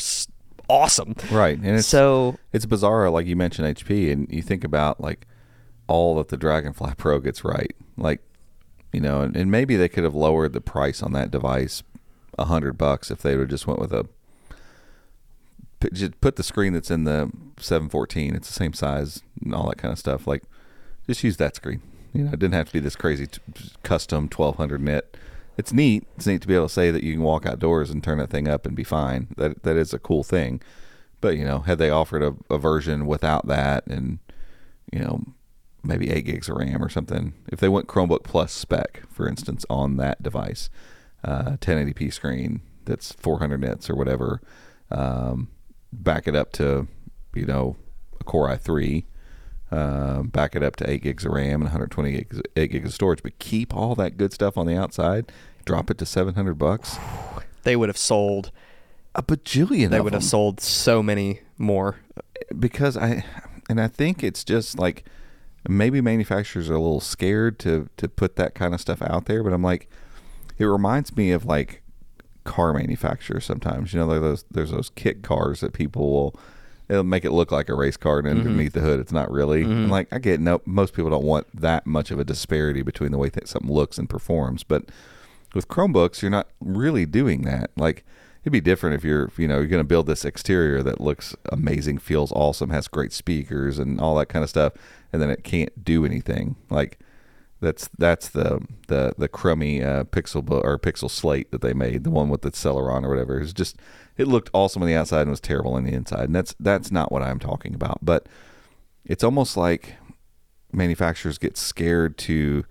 awesome. Right, and it's bizarre. Like you mentioned HP, and you think about like all that the Dragonfly Pro gets right, like. You know, and maybe they could have lowered the price on that device $100 if they would have just went with just put the screen that's in the 714. It's the same size and all that kind of stuff. Like, just use that screen. You know, it didn't have to be this crazy custom 1200 nit. It's neat. It's neat to be able to say that you can walk outdoors and turn that thing up and be fine. That is a cool thing. But, you know, had they offered a version without that and, you know, maybe 8 gigs of RAM or something. If they went Chromebook Plus spec, for instance, on that device, 1080p screen that's 400 nits or whatever, back it up to, you know, a Core i3, back it up to 8 gigs of RAM and 8 gigs of storage, but keep all that good stuff on the outside, drop it to $700. They would have sold a bajillion of them. They would have sold so many more. Because I think it's just like, maybe manufacturers are a little scared to put that kind of stuff out there, but I'm like, it reminds me of like car manufacturers sometimes. You know, there's those kit cars that people it'll make it look like a race car, and underneath the hood, it's not really. Mm-hmm. I'm like, I get most people don't want that much of a disparity between the way that something looks and performs, but with Chromebooks, you're not really doing that. Like, it'd be different if you're going to build this exterior that looks amazing, feels awesome, has great speakers and all that kind of stuff, and then it can't do anything. Like that's the crummy Pixelbook or Pixel Slate that they made, the one with the Celeron or whatever. It's just, it looked awesome on the outside and was terrible on the inside, and that's not what I'm talking about. But it's almost like manufacturers get scared to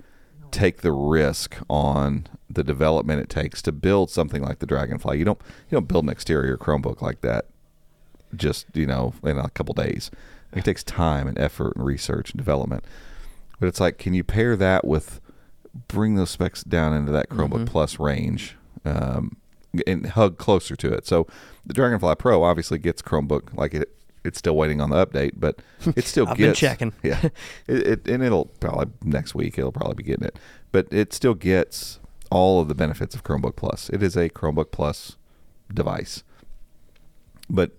take the risk on the development it takes to build something like the Dragonfly. You don't build an exterior Chromebook like that just, you know, in a couple days. It takes time and effort and research and development. But it's like, can you pair that with, bring those specs down into that Chromebook Plus range and hug closer to it? So the Dragonfly Pro obviously gets Chromebook, like it's still waiting on the update, but it still I've been checking. Yeah. And it'll probably, next week, it'll probably be getting it. But it still gets all of the benefits of Chromebook Plus. It is a Chromebook Plus device. But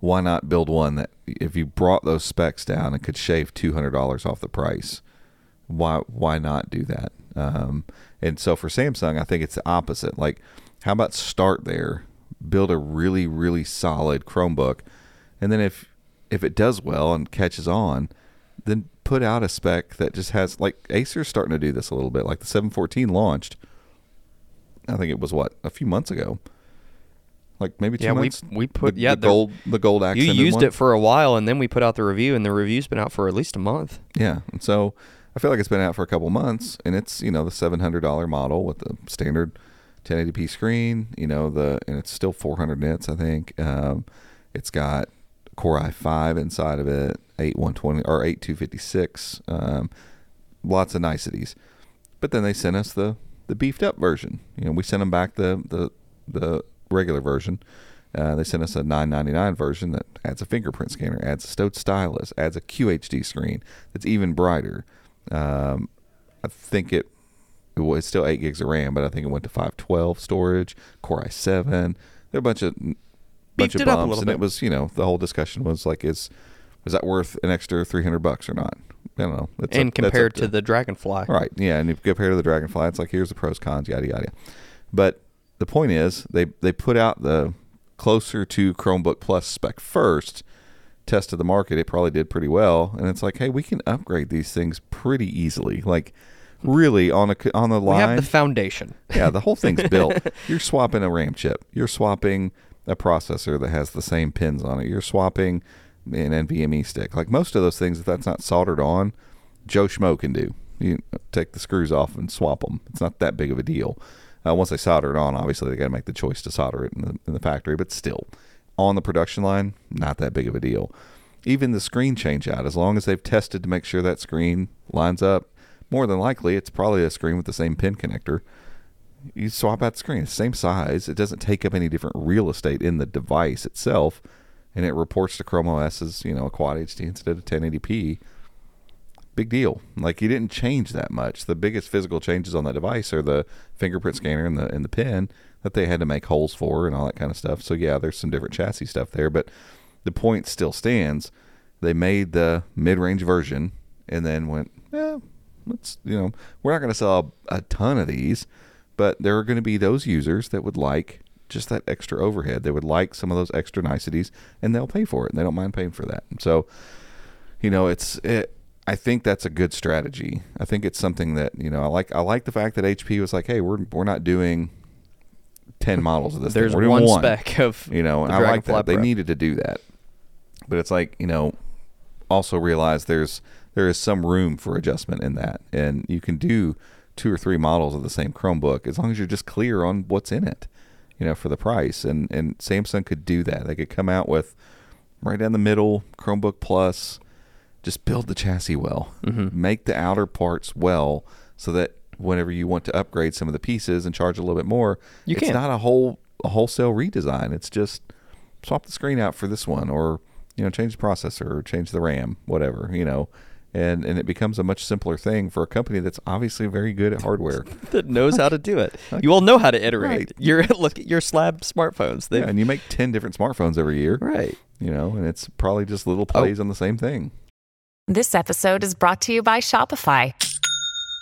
why not build one that, if you brought those specs down and could shave $200 off the price, why not do that? And so for Samsung, I think it's the opposite. Like, how about start there, build a really, really solid Chromebook, and then if it does well and catches on, then put out a spec that just has, like, Acer's starting to do this a little bit. Like the 714 launched, I think it was a few months ago, like maybe 2 months. Yeah, we put the gold accent. You used it for a while, and then we put out the review, and the review's been out for at least a month. Yeah, and so I feel like it's been out for a couple months, and it's, you know, the $700 model with the standard 1080p screen, you know, and it's still 400 nits, I think. It's got Core i5 inside of it, 8120 or 8256, lots of niceties. But then they sent us the beefed up version. You know, we sent them back the regular version. They sent us a $999 version that adds a fingerprint scanner, adds a stowed stylus, adds a QHD screen that's even brighter. I think it's still 8 gigs of RAM, but I think it went to 512 storage, Core i7. There are a bunch of bumps, and it was, you know, the whole discussion was like, is is that worth an extra $300 or not? I don't know. That's and up, compared that's to the Dragonfly. Right. Yeah. And if compared to the Dragonfly, it's like, here's the pros, cons, yada, yada. But the point is, they put out the closer to Chromebook Plus spec first, test of the market. It probably did pretty well. And it's like, hey, we can upgrade these things pretty easily. Like, really, on the line. We have the foundation. Yeah, the whole thing's built. You're swapping a RAM chip. You're swapping a processor that has the same pins on it. You're swapping an NVMe stick. Like, most of those things, if that's not soldered on, Joe Schmo can do. You take the screws off and swap them. It's not that big of a deal. Once they solder it on, obviously, they got to make the choice to solder it in the factory. But still, on the production line, not that big of a deal. Even the screen change out, as long as they've tested to make sure that screen lines up, more than likely, it's probably a screen with the same pin connector. You swap out the screen, same size. It doesn't take up any different real estate in the device itself, and it reports to Chrome OS as, a Quad HD instead of 1080p. Big deal. Like, you didn't change that much. The biggest physical changes on that device are the fingerprint scanner and the pin that they had to make holes for and all that kind of stuff. So, yeah, there's some different chassis stuff there, but the point still stands. They made the mid-range version and then went, let's, we're not going to sell a ton of these, but there are going to be those users that would like just that extra overhead. They would like some of those extra niceties, and they'll pay for it, and they don't mind paying for that. And so, I think that's a good strategy. I think it's something that, I like the fact that HP was like, hey, we're not doing 10 models of this. There's thing. We're doing one spec of, and I like that. They needed to do that. But it's like, also realize there is some room for adjustment in that. And you can do 2 or 3 models of the same Chromebook as long as you're just clear on what's in it, for the price. And Samsung could do that. They could come out with right down the middle, Chromebook Plus. Just build the chassis well. Mm-hmm. Make the outer parts well so that whenever you want to upgrade some of the pieces and charge a little bit more, it's not a wholesale redesign. It's just swap the screen out for this one or, change the processor or change the RAM, whatever, And it becomes a much simpler thing for a company that's obviously very good at hardware. That knows how to do it. You all know how to iterate. Right. Look at your slab smartphones. Yeah, and you make 10 different smartphones every year. Right. And it's probably just little plays on the same thing. This episode is brought to you by Shopify.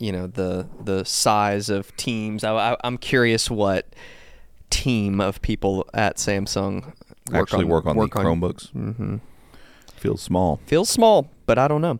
the size of teams. I'm curious what team of people at Samsung work on Chromebooks. Mm-hmm. Feels small, but I don't know.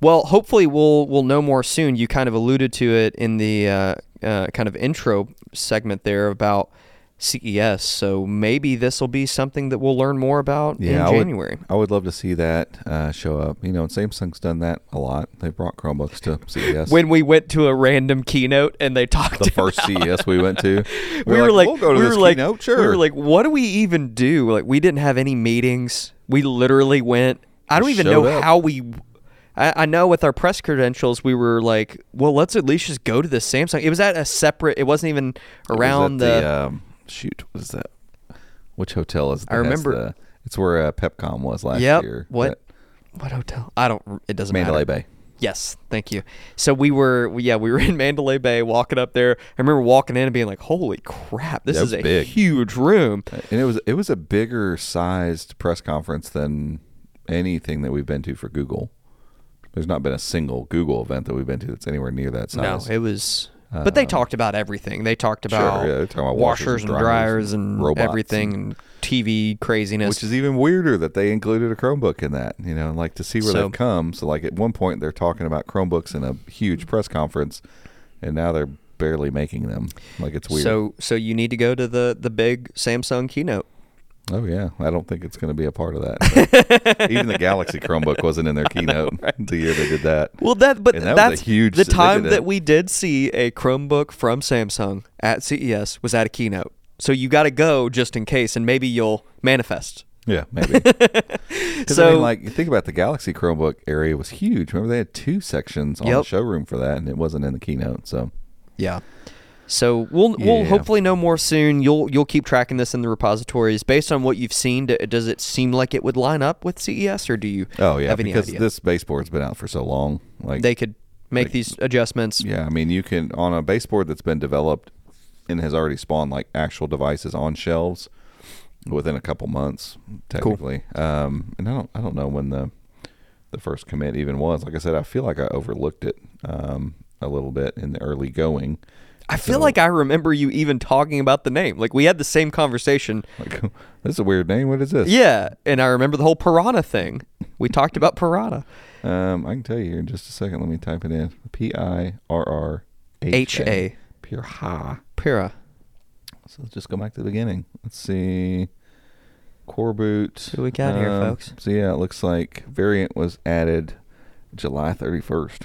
Well, hopefully we'll know more soon. You kind of alluded to it in the kind of intro segment there about CES. So maybe this will be something that we'll learn more about in January. I would love to see that show up. And Samsung's done that a lot. They brought Chromebooks to CES. When we went to a random keynote and they talked about the first CES we went to, we were like, we'll go to this keynote, sure. We were like, what do we even do? Like, we didn't have any meetings. We literally went. I don't even know how we. I know with our press credentials, we were like, well, let's at least just go to the Samsung. It was at a separate. It wasn't even around shoot, what is that? Which hotel is that? I remember it's where Pepcom was last year. What hotel? It doesn't matter. Mandalay Bay. Yes, thank you. So we were in Mandalay Bay walking up there. I remember walking in and being like, holy crap, this is a huge room. And it was a bigger sized press conference than anything that we've been to for Google. There's not been a single Google event that we've been to that's anywhere near that size. No, it was But they talked about everything. They talked about, sure, yeah, they're talking about washers and dryers and everything, and TV craziness. Which is even weirder that they included a Chromebook in that, you know, and like to see where they've come. So like at one point they're talking about Chromebooks in a huge press conference, and now they're barely making them. Like, it's weird. So you need to go to the big Samsung keynote. Oh yeah, I don't think it's going to be a part of that. Even the Galaxy Chromebook wasn't in their keynote the year they did that. Well, that's huge. The time that we did see a Chromebook from Samsung at CES was at a keynote. So you got to go just in case, and maybe you'll manifest. Yeah, maybe. So, I mean, like, you think about the Galaxy Chromebook area was huge. Remember, they had two sections on the showroom for that, and it wasn't in the keynote. So yeah. So we'll hopefully know more soon. You'll keep tracking this in the repositories. Based on what you've seen, does it seem like it would line up with CES, or do you have any idea? Because this baseboard's been out for so long. Like, they could make these adjustments. Yeah, I mean, you can, on a baseboard that's been developed and has already spawned like actual devices on shelves within a couple months, technically. Cool. And I don't know when the first commit even was. Like I said, I feel like I overlooked it a little bit in the early going. I feel like I remember you even talking about the name. Like, we had the same conversation. Like, this is a weird name. What is this? Yeah, and I remember the whole Piranha thing. We talked about Piranha. I can tell you here in just a second. Let me type it in. Pirrha. Pirrha. So let's just go back to the beginning. Let's see. Core boot. What do we got here, folks? So, yeah, it looks like variant was added July 31st.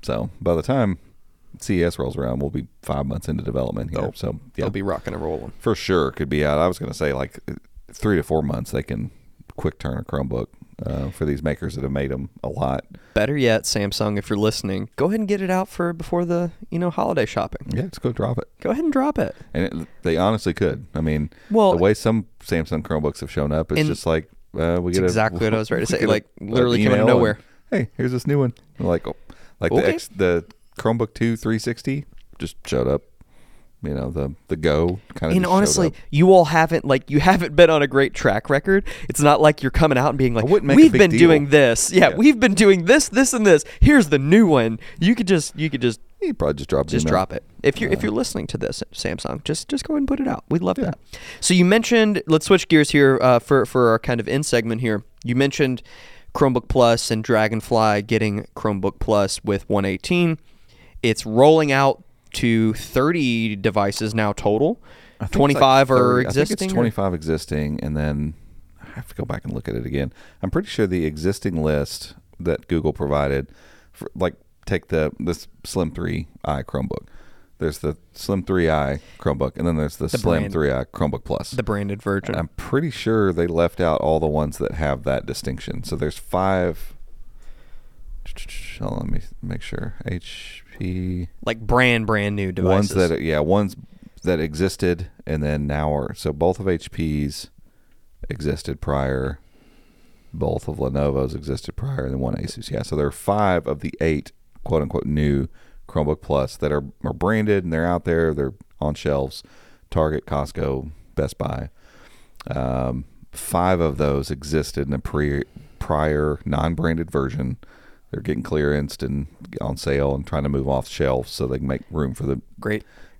So, by the time CES rolls around, we'll be 5 months into development here. So they'll be rocking and rolling for sure. Could be out. I was going to say like 3 to 4 months. They can quick turn a Chromebook for these makers that have made them a lot. Better yet, Samsung, if you're listening, go ahead and get it out before the holiday shopping. Yeah, just go drop it. Go ahead and drop it. And they honestly could. I mean, the way some Samsung Chromebooks have shown up, it's just like what I was ready to say. Like literally came out of nowhere. And, hey, here's this new one. The Chromebook 2 360 just showed up, you know, the Go kind of. And honestly, you all haven't been on a great track record. It's not like you're coming out and being like, we've been doing this. Yeah, we've been doing this and this. Here's the new one. You could just you probably just drop it. Just drop it. If you're listening to this, Samsung, just go ahead and put it out. We'd love that. So you mentioned, let's switch gears here for our kind of end segment here. You mentioned Chromebook Plus and Dragonfly getting Chromebook Plus with 118. It's rolling out to 30 devices now total. 25 are existing. I think it's 25 existing, and then I have to go back and look at it again. I'm pretty sure the existing list that Google provided, for, like, take this Slim 3i Chromebook. There's the Slim 3i Chromebook, and then there's the Slim 3i Chromebook Plus. The branded version. And I'm pretty sure they left out all the ones that have that distinction. So there's 5... Let me make sure. HP, like brand new devices. Ones that existed and then now are. So both of HP's existed prior, both of Lenovo's existed prior, and then one ASUS. Yeah, so there are 5 of the 8 quote unquote new Chromebook Plus that are branded, and they're out there. They're on shelves, Target, Costco, Best Buy. 5 of those existed in a prior non-branded version. They're getting clearanced and on sale and trying to move off shelves so they can make room for the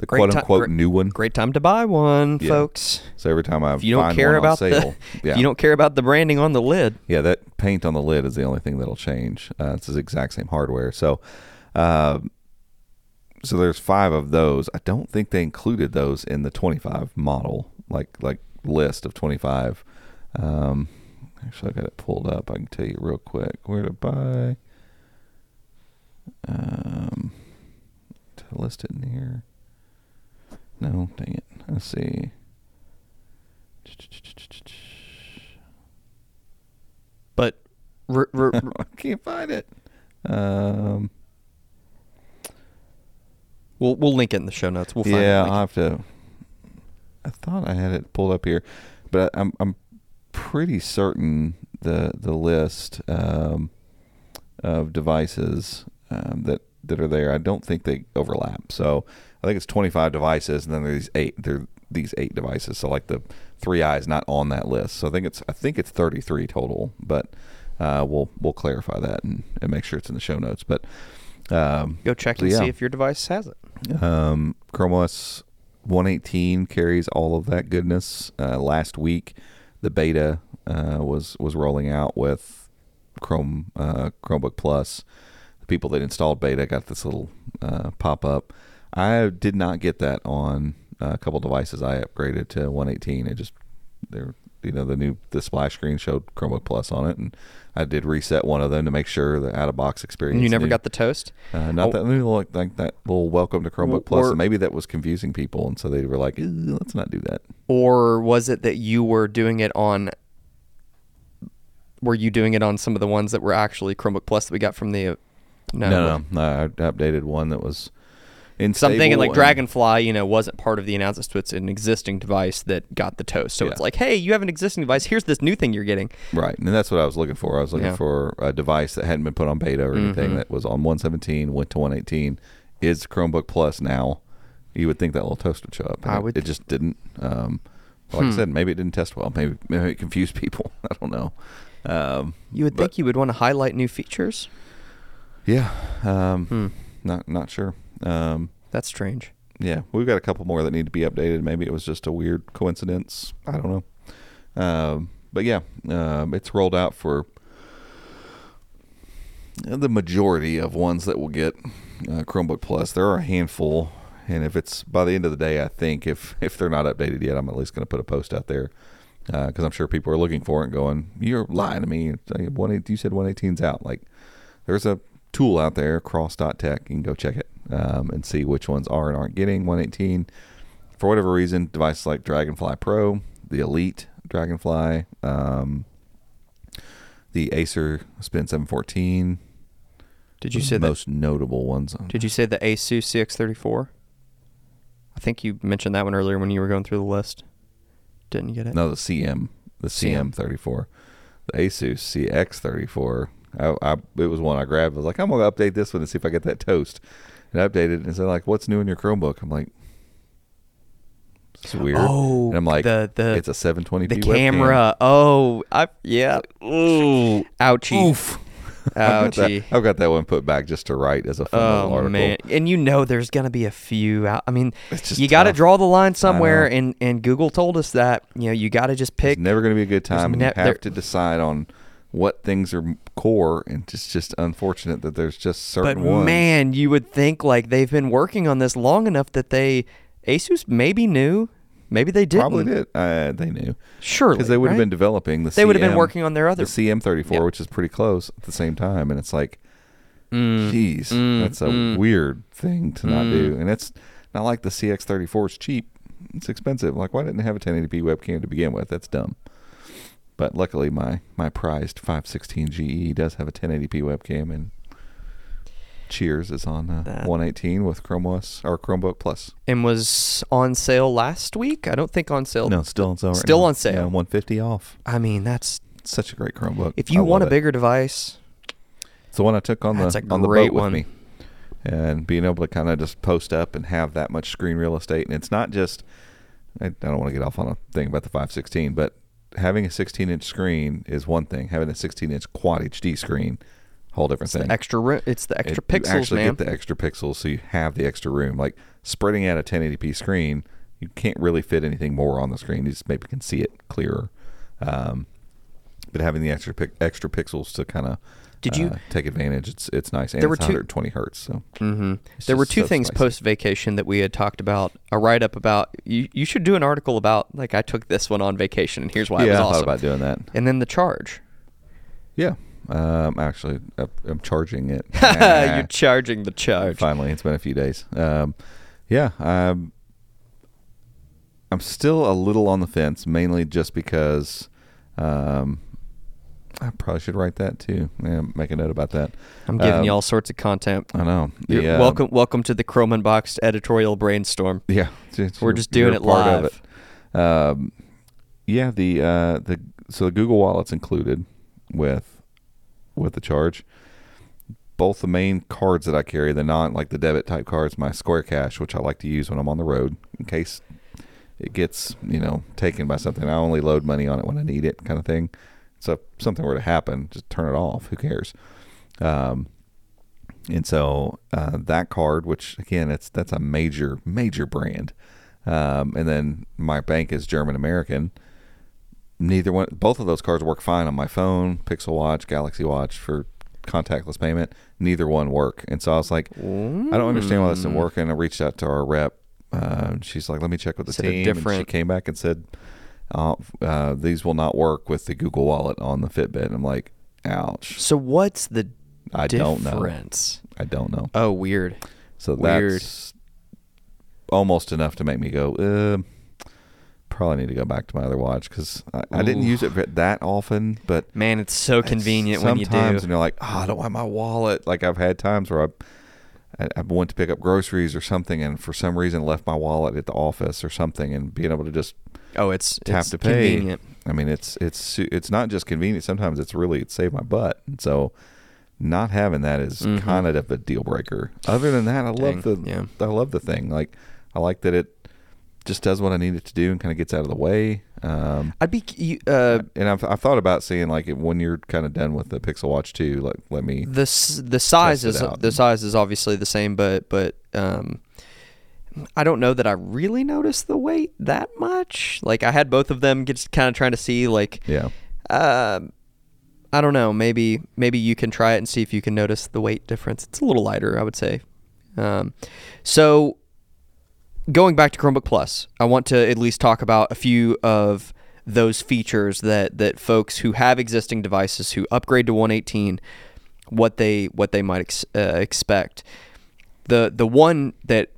quote-unquote new one. Great time to buy one, folks. So every time I find one on sale. If you don't care about the branding on the lid. Yeah, that paint on the lid is the only thing that'll change. It's the exact same hardware. So there's 5 of those. I don't think they included those in the 25 model, like list of 25. Actually, I got it pulled up. I can tell you real quick where to buy. Did I list it in here? No, dang it. Let's see. But I can't find it. We'll link it in the show notes. We'll find it. Yeah, I'll have to. I thought I had it pulled up here, but I'm pretty certain the list of devices that are there, I don't think they overlap. So I think it's 25 devices, and then there's 8. There are these 8 devices. So like the 3i is not on that list. So I think it's 33 total. But we'll clarify that and make sure it's in the show notes. But go check and see if your device has it. Chrome OS 118 carries all of that goodness. Last week, the beta was rolling out with Chromebook Plus. The people that installed beta got this little pop-up. I did not get that on a couple devices I upgraded to 118. It just, the splash screen showed Chromebook Plus on it, and I did reset one of them to make sure the out-of-box experience. And you never got the toast? That little welcome to Chromebook Plus. And maybe that was confusing people, and so they were like, let's not do that. Or was it that you were doing it on... Were you doing it on some of the ones that were actually Chromebook Plus that we got from the... No. I updated one that was... I'm thinking like Dragonfly, wasn't part of the announcement, so it's an existing device that got the toast. So It's like, hey, you have an existing device. Here's this new thing you're getting. Right, and that's what I was looking for. I was looking for a device that hadn't been put on beta or anything that was on 117, went to 118, is Chromebook Plus now. You would think that little toast would show up. It just didn't. I said, maybe it didn't test well. Maybe it confused people. I don't know. You would think you would want to highlight new features. Yeah. Not sure. That's strange. Yeah, we've got a couple more that need to be updated. Maybe it was just a weird coincidence. I don't know. It's rolled out for the majority of ones that will get Chromebook Plus. There are a handful, and if it's by the end of the day, I think if they're not updated yet, I'm at least going to put a post out there because I'm sure people are looking for it and going, "You're lying to me. You said 118's out." Like, there's a tool out there, cross.tech. You can go check it and see which ones are and aren't getting 118. For whatever reason, devices like Dragonfly Pro, the Elite Dragonfly, the Acer Spin 714. Did you say the most notable ones? Did you say the ASUS CX34? I think you mentioned that one earlier when you were going through the list. Didn't get it? No, the CM34, the ASUS CX34. It was one I grabbed. I was like, I'm going to update this one and see if I get that toast. And I updated it and said, like, what's new in your Chromebook? I'm like, it's weird. Oh, and I'm like, it's a 720p the camera. Webcam. Oh, yeah. Ooh. Ouchie. Oof. Ouchie. I've got that one put back just to write as a fun little article. Man. And there's going to be a few. You got to draw the line somewhere. And Google told us that, you got to just pick. It's never going to be a good time. And you have to decide on what things are core, and it's just unfortunate that there's just certain ones. But man, you would think like they've been working on this long enough that ASUS maybe knew, maybe they didn't. Probably did. They knew. Surely. Because they would have been developing the CM. They would have been working on their other. The CM34, which is pretty close at the same time. And it's like, that's a weird thing to not do. And it's not like the CX34 is cheap. It's expensive. Like, why didn't they have a 1080p webcam to begin with? That's dumb. But luckily, my prized 516 GE does have a 1080p webcam, and Cheers is on 118 with Chrome OS or Chromebook Plus. And was on sale last week? I don't think on sale. No, still on sale. Still on sale. Yeah, 150 off. I mean, that's such a great Chromebook. If you want a bigger device, it's the one I took on the boat with me, and being able to kind of just post up and have that much screen real estate, and it's not just. I don't want to get off on a thing about the 516, but. Having a 16-inch screen is one thing. Having a 16-inch Quad HD screen, whole different thing. It's the extra pixels, man. You actually get the extra pixels, so you have the extra room. Like, spreading out a 1080p screen, you can't really fit anything more on the screen. You just maybe can see it clearer. But having the extra pixels to kind of take advantage, it's nice. And it's 120 hertz. So there were two things post-vacation that we had talked about, a write-up about, you should do an article about, like, I took this one on vacation, and here's why it was awesome. Yeah, I thought about doing that. And then the charge. Yeah. Actually, I'm charging it. You're charging the charge. Finally, it's been a few days. I'm still a little on the fence, mainly just because... I probably should write that too. Yeah, make a note about that. I'm giving you all sorts of content. I know. You're welcome to the Chrome Unboxed editorial brainstorm. Yeah, we're just doing it live. Of it. The Google Wallet's included with the charge. Both the main cards that I carry, the non like the debit type cards, my Square Cash, which I like to use when I'm on the road in case it gets taken by something. I only load money on it when I need it, kind of thing. So if something were to happen, just turn it off. Who cares? And so that card, which again, that's a major brand, and then my bank is German American. Neither one, both of those cards work fine on my phone, Pixel Watch, Galaxy Watch for contactless payment. Neither one work, and so I was like, I don't understand why this didn't work. And I reached out to our rep. She's like, let me check with the team. And she came back and said, these will not work with the Google Wallet on the Fitbit. And I'm like, ouch. So what's the difference? I don't know. Oh, weird. So that's almost enough to make me go, probably need to go back to my other watch, because I didn't use it that often. But man, it's so convenient when you do. Sometimes you're like, I don't have my wallet. Like I've had times where I went to pick up groceries or something, and for some reason left my wallet at the office or something, and being able to just tap to pay. Convenient. I mean, it's not just convenient. Sometimes it saved my butt. And so not having that is kind of a deal breaker. Other than that, I love the thing. Like I like that it just does what I need it to do and kind of gets out of the way. I've thought about seeing, like, when you're kind of done with the Pixel Watch 2, like, let me the size is obviously the same, but I don't know that I really noticed the weight that much. Like I had both of them, just kind of trying to see, like, I don't know, maybe you can try it and see if you can notice the weight difference. It's a little lighter, I would say. So going back to Chromebook Plus, I want to at least talk about a few of those features that folks who have existing devices who upgrade to 118, what they might expect. The one that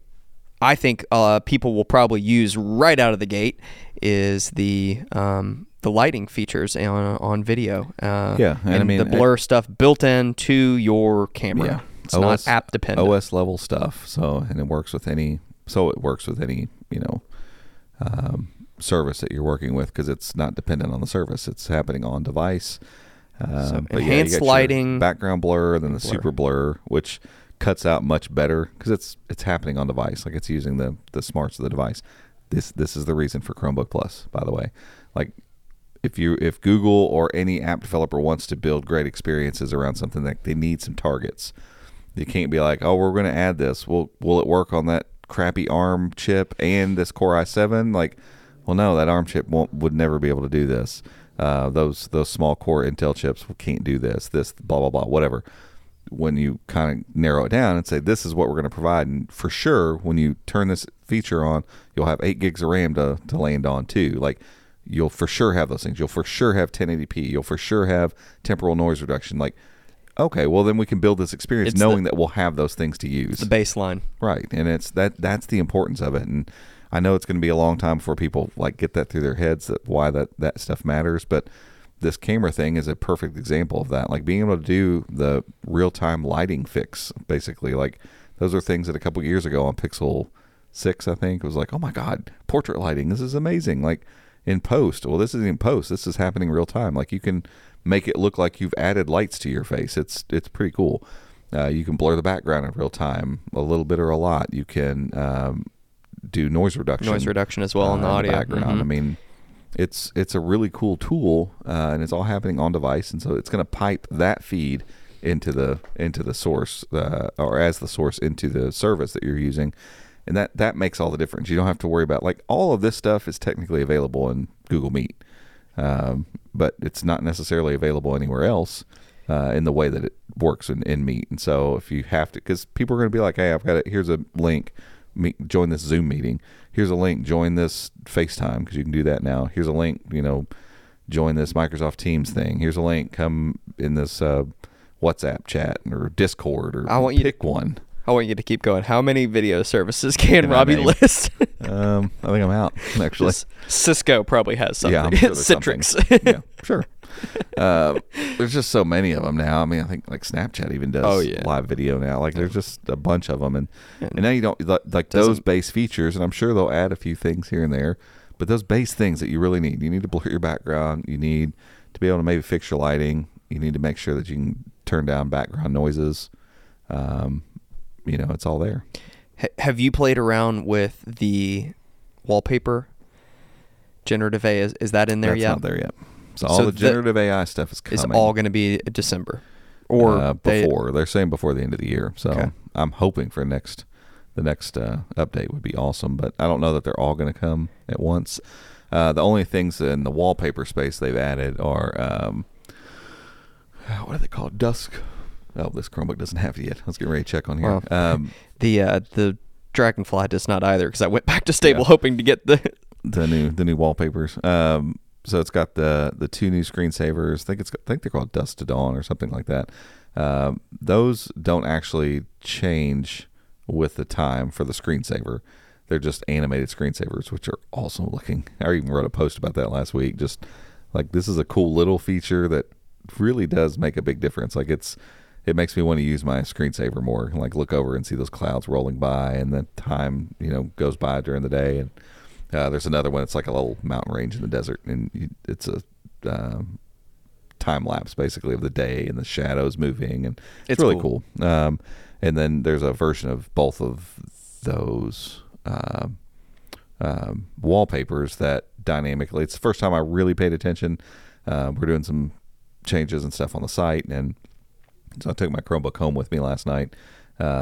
I think people will probably use right out of the gate is the lighting features on video. The blur stuff built into your camera. Yeah. It's OS, not app dependent. OS level stuff. So it works with any service that you're working with, because it's not dependent on the service. It's happening on device. Enhanced lighting, background blur, and then the super blur, which cuts out much better because it's happening on device. Like it's using the smarts of the device. This is the reason for Chromebook Plus, by the way. Like if Google or any app developer wants to build great experiences around something, that they need some targets. You can't be like, oh, we're going to add this. Will it work on that crappy ARM chip and this Core i7? Like, well, no, that ARM chip would never be able to do this. Those small Core Intel chips can't do this, blah, blah, blah, whatever. When you kind of narrow it down and say, this is what we're going to provide. And for sure, when you turn this feature on, you'll have 8 gigs of RAM to land on too. Like, you'll for sure have those things. You'll for sure have 1080p. You'll for sure have temporal noise reduction. Like, okay, well then we can build this experience knowing that we'll have those things to use. The baseline, right? And it's that's the importance of it. And I know it's going to be a long time before people like get that through their heads why that stuff matters. But this camera thing is a perfect example of that. Like being able to do the real-time lighting fix, basically. Like those are things that a couple of years ago on Pixel 6, I think, it was like, oh my God, portrait lighting. This is amazing. Like in post, well, this isn't in post. This is happening real time. Like you can make it look like you've added lights to your face. It's pretty cool. You can blur the background in real time, a little bit or a lot. You can do noise reduction as well on the audio background. Mm-hmm. I mean, it's a really cool tool, and it's all happening on device. And so it's going to pipe that feed into the source or as the source into the service that you're using, and that makes all the difference. You don't have to worry about like all of this stuff is technically available in Google Meet. But it's not necessarily available anywhere else in the way that it works in Meet. And so if you have to, because people are going to be like, hey, I've got it. Here's a link. Join this Zoom meeting. Here's a link. Join this FaceTime, because you can do that now. Here's a link. Join this Microsoft Teams thing. Here's a link. Come in this WhatsApp chat or Discord or pick one. I want you to keep going. How many video services can Robbie list? I think I'm out, actually. Just Cisco probably has something. Yeah, I'm sure Citrix. Yeah, sure. There's just so many of them now. I mean, I think like Snapchat even does live video now. Like there's just a bunch of them. And now you don't like those base features, and I'm sure they'll add a few things here and there, but those base things that you really need. You need to blur your background. You need to be able to maybe fix your lighting. You need to make sure that you can turn down background noises. It's all there. Have you played around with the wallpaper generative AI? Is that in there yet? It's not there yet. So all the generative AI stuff is coming. It's all going to be December or before. They're saying before the end of the year. So okay. I'm hoping for the next update would be awesome, but I don't know that they're all going to come at once. The only things in the wallpaper space they've added are what are they called? Dusk. Oh, this Chromebook doesn't have it yet. I was getting ready to check on here. Well, the Dragonfly does not either, because I went back to stable hoping to get the new wallpapers. So it's got the two new screensavers. I think they're called Dusk to Dawn or something like that. Those don't actually change with the time for the screensaver. They're just animated screensavers, which are awesome looking. I even wrote a post about that last week. Just like, this is a cool little feature that really does make a big difference. Like, it makes me want to use my screensaver more and like look over and see those clouds rolling by, and the time, goes by during the day. And there's another one. It's like a little mountain range in the desert, and it's a time lapse basically of the day and the shadows moving, and it's really cool. And then there's a version of both of those wallpapers that dynamically. It's the first time I really paid attention. We're doing some changes and stuff on the site, and so I took my Chromebook home with me last night. I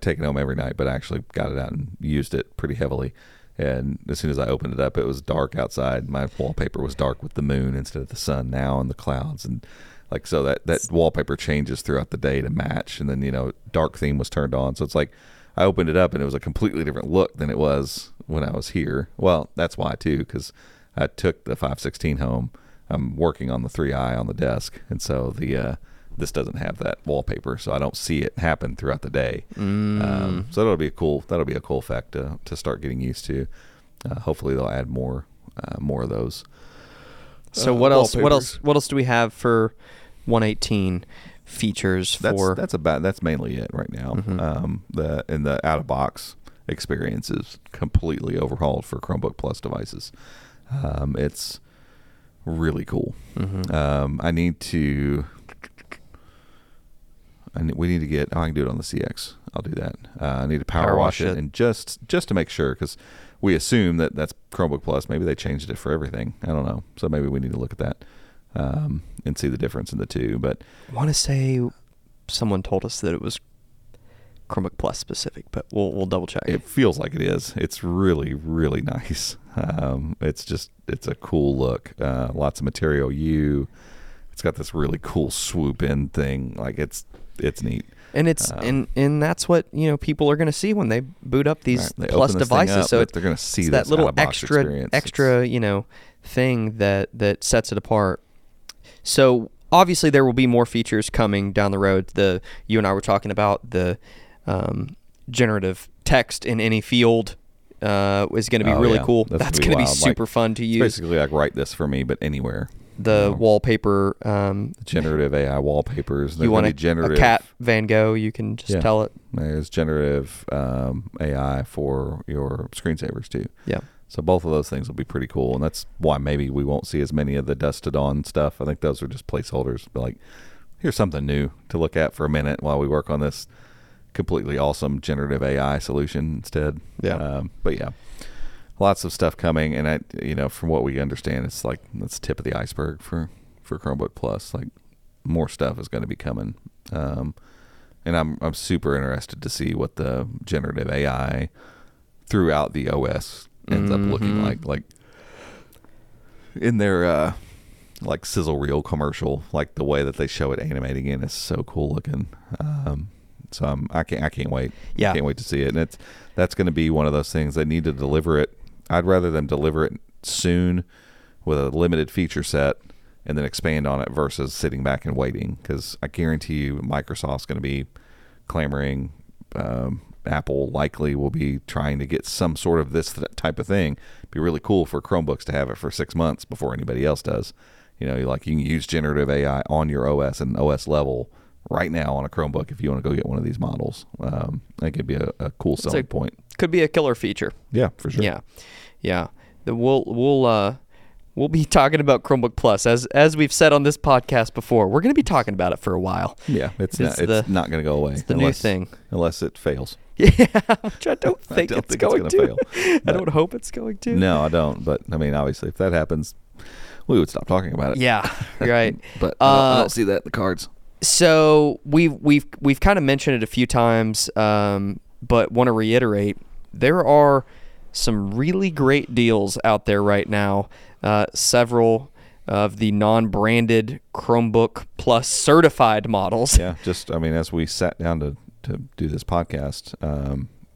take it home every night, but I actually got it out and used it pretty heavily. And as soon as I opened it up, it was dark outside. My wallpaper was dark with the moon instead of the sun now, and the clouds, and like, so that wallpaper changes throughout the day to match. And then, dark theme was turned on. So it's like, I opened it up and it was a completely different look than it was when I was here. Well, that's why too, because I took the 516 home. I'm working on the 3i on the desk. And so this doesn't have that wallpaper, so I don't see it happen throughout the day. So that'll be a cool effect to start getting used to. Hopefully they'll add more of those. So what else do we have for 118 features for? That's mainly it right now. Mm-hmm. The out of box experience is completely overhauled for Chromebook Plus devices. It's really cool. Mm-hmm. I can do it on the CX. I'll do that. I need to power wash it. And just to make sure, because we assume that's Chromebook Plus. Maybe they changed it for everything. I don't know. So maybe we need to look at that and see the difference in the two. But I want to say someone told us that it was Chromebook Plus specific, but we'll double check. It feels like it is. It's really, really nice. It's a cool look. Lots of Material U. It's got this really cool swoop in thing. Like, it's neat, and it's and that's what people are going to see when they boot up these Plus devices. So they're going to see that little extra thing that sets it apart. So obviously there will be more features coming down the road. You and I were talking about the generative text in any field is going to be cool. That's going to be super fun to use. Basically, like, write this for me, but anywhere. The wallpaper, generative AI wallpapers. You want a cat Van Gogh? You can just tell it. There's generative AI for your screensavers too. Yeah. So both of those things will be pretty cool, and that's why maybe we won't see as many of the Dusk to Dawn stuff. I think those are just placeholders. But like, here's something new to look at for a minute while we work on this completely awesome generative AI solution instead. Yeah. But yeah. Lots of stuff coming, and I, from what we understand, it's like that's tip of the iceberg for Chromebook Plus. Like, more stuff is going to be coming, and I'm super interested to see what the generative AI throughout the OS ends up looking like. Like in their like sizzle reel commercial, like the way that they show it animating in is so cool looking. So I can't wait. Yeah, I can't wait to see it, and that's going to be one of those things they need to deliver it. I'd rather them deliver it soon with a limited feature set and then expand on it versus sitting back and waiting, because I guarantee you Microsoft's going to be clamoring. Apple likely will be trying to get some sort of this type of thing. It'd be really cool for Chromebooks to have it for 6 months before anybody else does. You can use generative AI on your OS and OS level right now on a Chromebook if you want to go get one of these models. I think it'd be a cool selling point. Could be a killer feature. Yeah, for sure. Yeah. We'll be talking about Chromebook Plus as we've said on this podcast before. We're going to be talking about it for a while. Yeah, it's not going to go away. It's the new thing, unless it fails. Yeah, which I don't think it's going to. Fail. I don't hope it's going to. No, I don't. But I mean, obviously, if that happens, we would stop talking about it. Yeah, right. But I don't see that in the cards. So we've kind of mentioned it a few times, but want to reiterate, there are some really great deals out there right now. Several of the non-branded Chromebook Plus certified models. Yeah, just, I mean, as we sat down to do this podcast,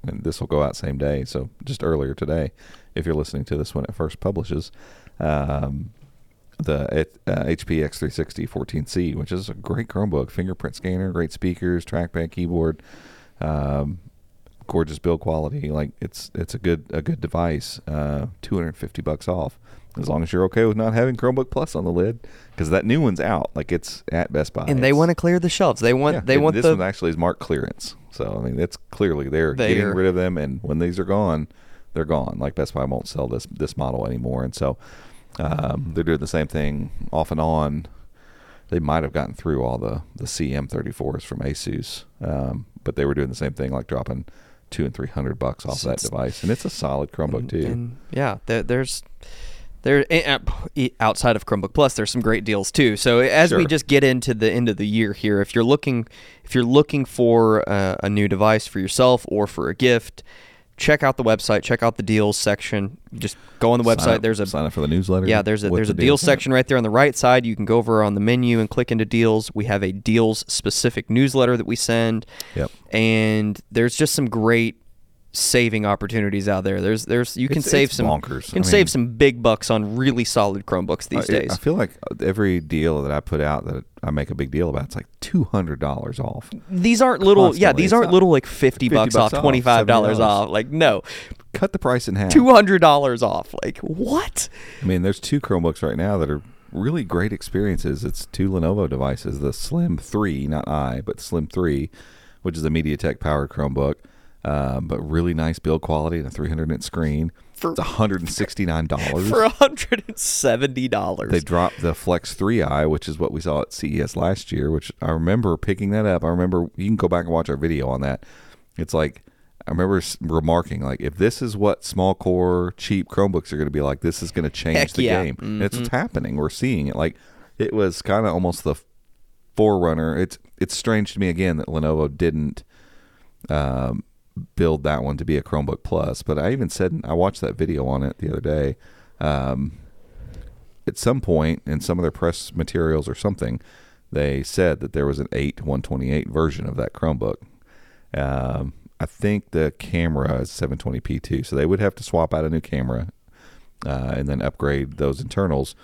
and this will go out same day, so just earlier today, if you're listening to this when it first publishes, the HP X360 14C, which is a great Chromebook, fingerprint scanner, great speakers, trackpad, keyboard, gorgeous build quality. Like it's a good device. $250 off, as long as you're okay with not having Chromebook Plus on the lid, because that new one's out. Like it's at Best Buy, and they want to clear the shelves. This one actually is marked clearance. So I mean, it's clearly they're getting rid of them, and when these are gone, they're gone. Like Best Buy won't sell this model anymore, and so. They're doing the same thing off and on. They might have gotten through all the CM34s from ASUS, but they were doing the same thing, like dropping $200 and $300 off that device, and it's a solid Chromebook too. And yeah, there's outside of Chromebook Plus, there's some great deals too. So as we just get into the end of the year here, if you're looking for a new device for yourself or for a gift, check out the website. Check out the deals section. Just go on the website. Sign up for the newsletter. Yeah, there's a deals section right there on the right side. You can go over on the menu and click into deals. We have a deals specific newsletter that we send. Yep. And there's just some great saving opportunities out there. You can save some big bucks on really solid Chromebooks these days. I feel like every deal that I put out that I make a big deal about, it's like $200 off. These aren't little. Constantly. Yeah, these aren't little like $50 off, $25 off. Like no, cut the price in half. $200 off. Like what? I mean, there's two Chromebooks right now that are really great experiences. It's two Lenovo devices, the Slim 3, Slim 3, which is a MediaTek powered Chromebook. But really nice build quality and a 300-inch screen. It's $169. For $170. They dropped the Flex 3i, which is what we saw at CES last year, which I remember picking that up. I remember, you can go back and watch our video on that. It's like, I remember remarking, like, if this is what small core, cheap Chromebooks are going to be like, this is going to change the game. Mm-hmm. And it's what's happening. We're seeing it. Like, it was kind of almost the forerunner. It's strange to me, again, that Lenovo didn't... build that one to be a Chromebook Plus, but I even said, I watched that video on it the other day, at some point in some of their press materials or something, they said that there was an 8/128 version of that Chromebook. I think the camera is 720p too, so they would have to swap out a new camera and then upgrade those internals,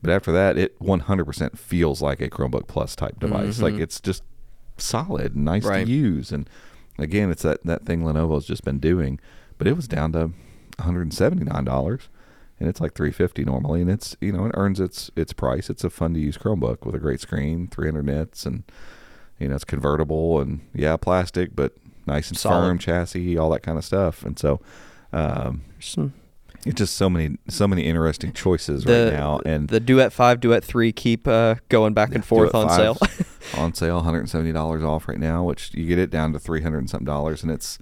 but after that it 100% feels like a Chromebook Plus type device. Mm-hmm. Like it's just solid, nice to use, and again, it's that thing Lenovo's just been doing, but it was down to $179, and it's like $350 normally, and it's, you know, it earns its price. It's a fun to use Chromebook with a great screen, 300 nits, and you know, it's convertible and plastic, but nice and firm chassis, all that kind of stuff. And so, it's just so many interesting choices right now. And the Duet 5, Duet 3 keep going back and forth on sale. On sale, $170 off right now, which you get it down to $300 and something, and it's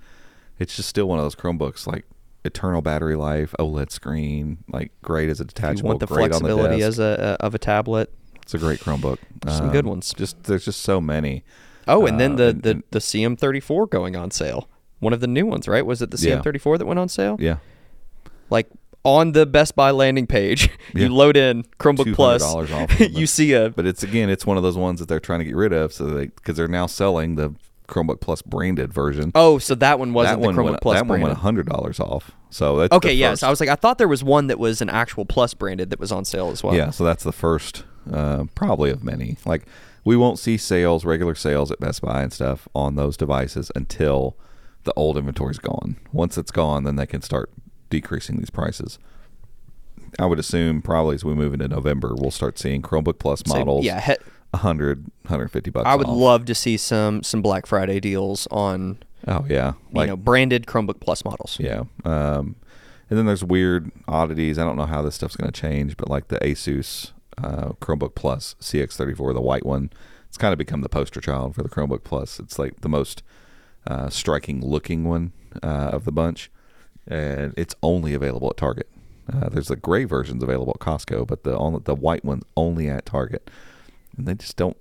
just still one of those Chromebooks, like eternal battery life, OLED screen, like great as a detachable. You want the flexibility on the as of a tablet. It's a great Chromebook. Some good ones. There's just so many. Oh, and then the CM34 going on sale. One of the new ones, right? Was it the CM34 that went on sale? Yeah. Like on the Best Buy landing page, you load in Chromebook Plus, off you see a... But it's one of those ones that they're trying to get rid of, because they're now selling the Chromebook Plus branded version. Oh, so that one wasn't the Chromebook Plus branded. That one went $100 off. So that's okay, yes. Yeah, so I was like, I thought there was one that was an actual Plus branded that was on sale as well. Yeah, so that's the first, probably of many. Like, we won't see regular sales at Best Buy and stuff on those devices until the old inventory's gone. Once it's gone, then they can start decreasing these prices. I would assume probably as we move into November, we'll start seeing Chromebook Plus models. Yeah, $100, $150. I would love to see some Black Friday deals on. Oh yeah, like, you know, branded Chromebook Plus models. Yeah, and then there's weird oddities. I don't know how this stuff's going to change, but like the ASUS Chromebook Plus CX34, the white one, it's kind of become the poster child for the Chromebook Plus. It's like the most striking looking one of the bunch. And it's only available at Target. There's the gray versions available at Costco, but the white one's only at Target. And they just don't,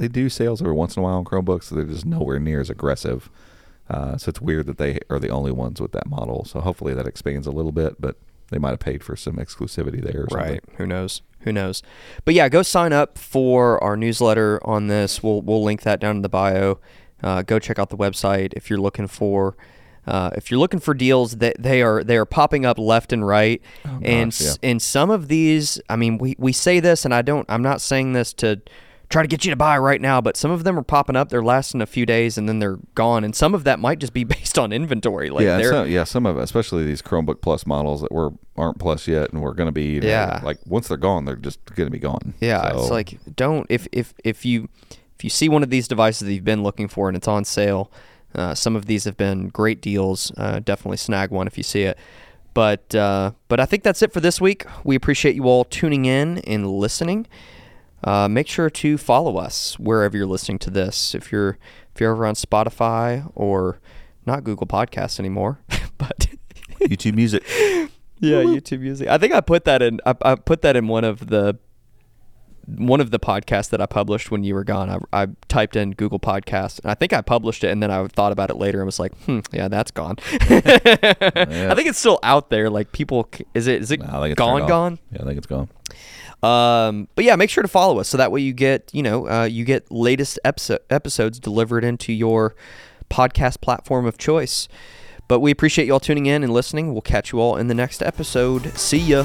they do sales every once in a while on Chromebooks. So they're just nowhere near as aggressive. So it's weird that they are the only ones with that model. So hopefully that expands a little bit, but they might have paid for some exclusivity there or something. Right. Who knows? Who knows? But yeah, go sign up for our newsletter on this. We'll link that down in the bio. Go check out the website if you're looking for deals. They are popping up left and right. Oh, gosh, and yeah. And some of these, I mean, we say this, and I'm not saying this to try to get you to buy right now, but some of them are popping up. They're lasting a few days and then they're gone. And some of that might just be based on inventory. Like some of it, especially these Chromebook Plus models that aren't Plus yet and we're going to be, like once they're gone, they're just going to be gone. Yeah, so. It's like if you see one of these devices that you've been looking for and it's on sale, some of these have been great deals. Definitely snag one if you see it. But I think that's it for this week. We appreciate you all tuning in and listening. Make sure to follow us wherever you're listening to this. If you're over on Spotify or not Google Podcasts anymore, but YouTube Music. Yeah, YouTube Music. I think I put that in. I put that in one of the podcasts that I published when you were gone. I typed in Google Podcasts, and I think I published it, and then I thought about it later and was like, yeah, that's gone. Yeah. I think it's still out there. Like people, is it gone? Yeah, I think it's gone. But yeah, make sure to follow us so that way you get latest episodes delivered into your podcast platform of choice. But we appreciate y'all tuning in and listening. We'll catch you all in the next episode. See ya.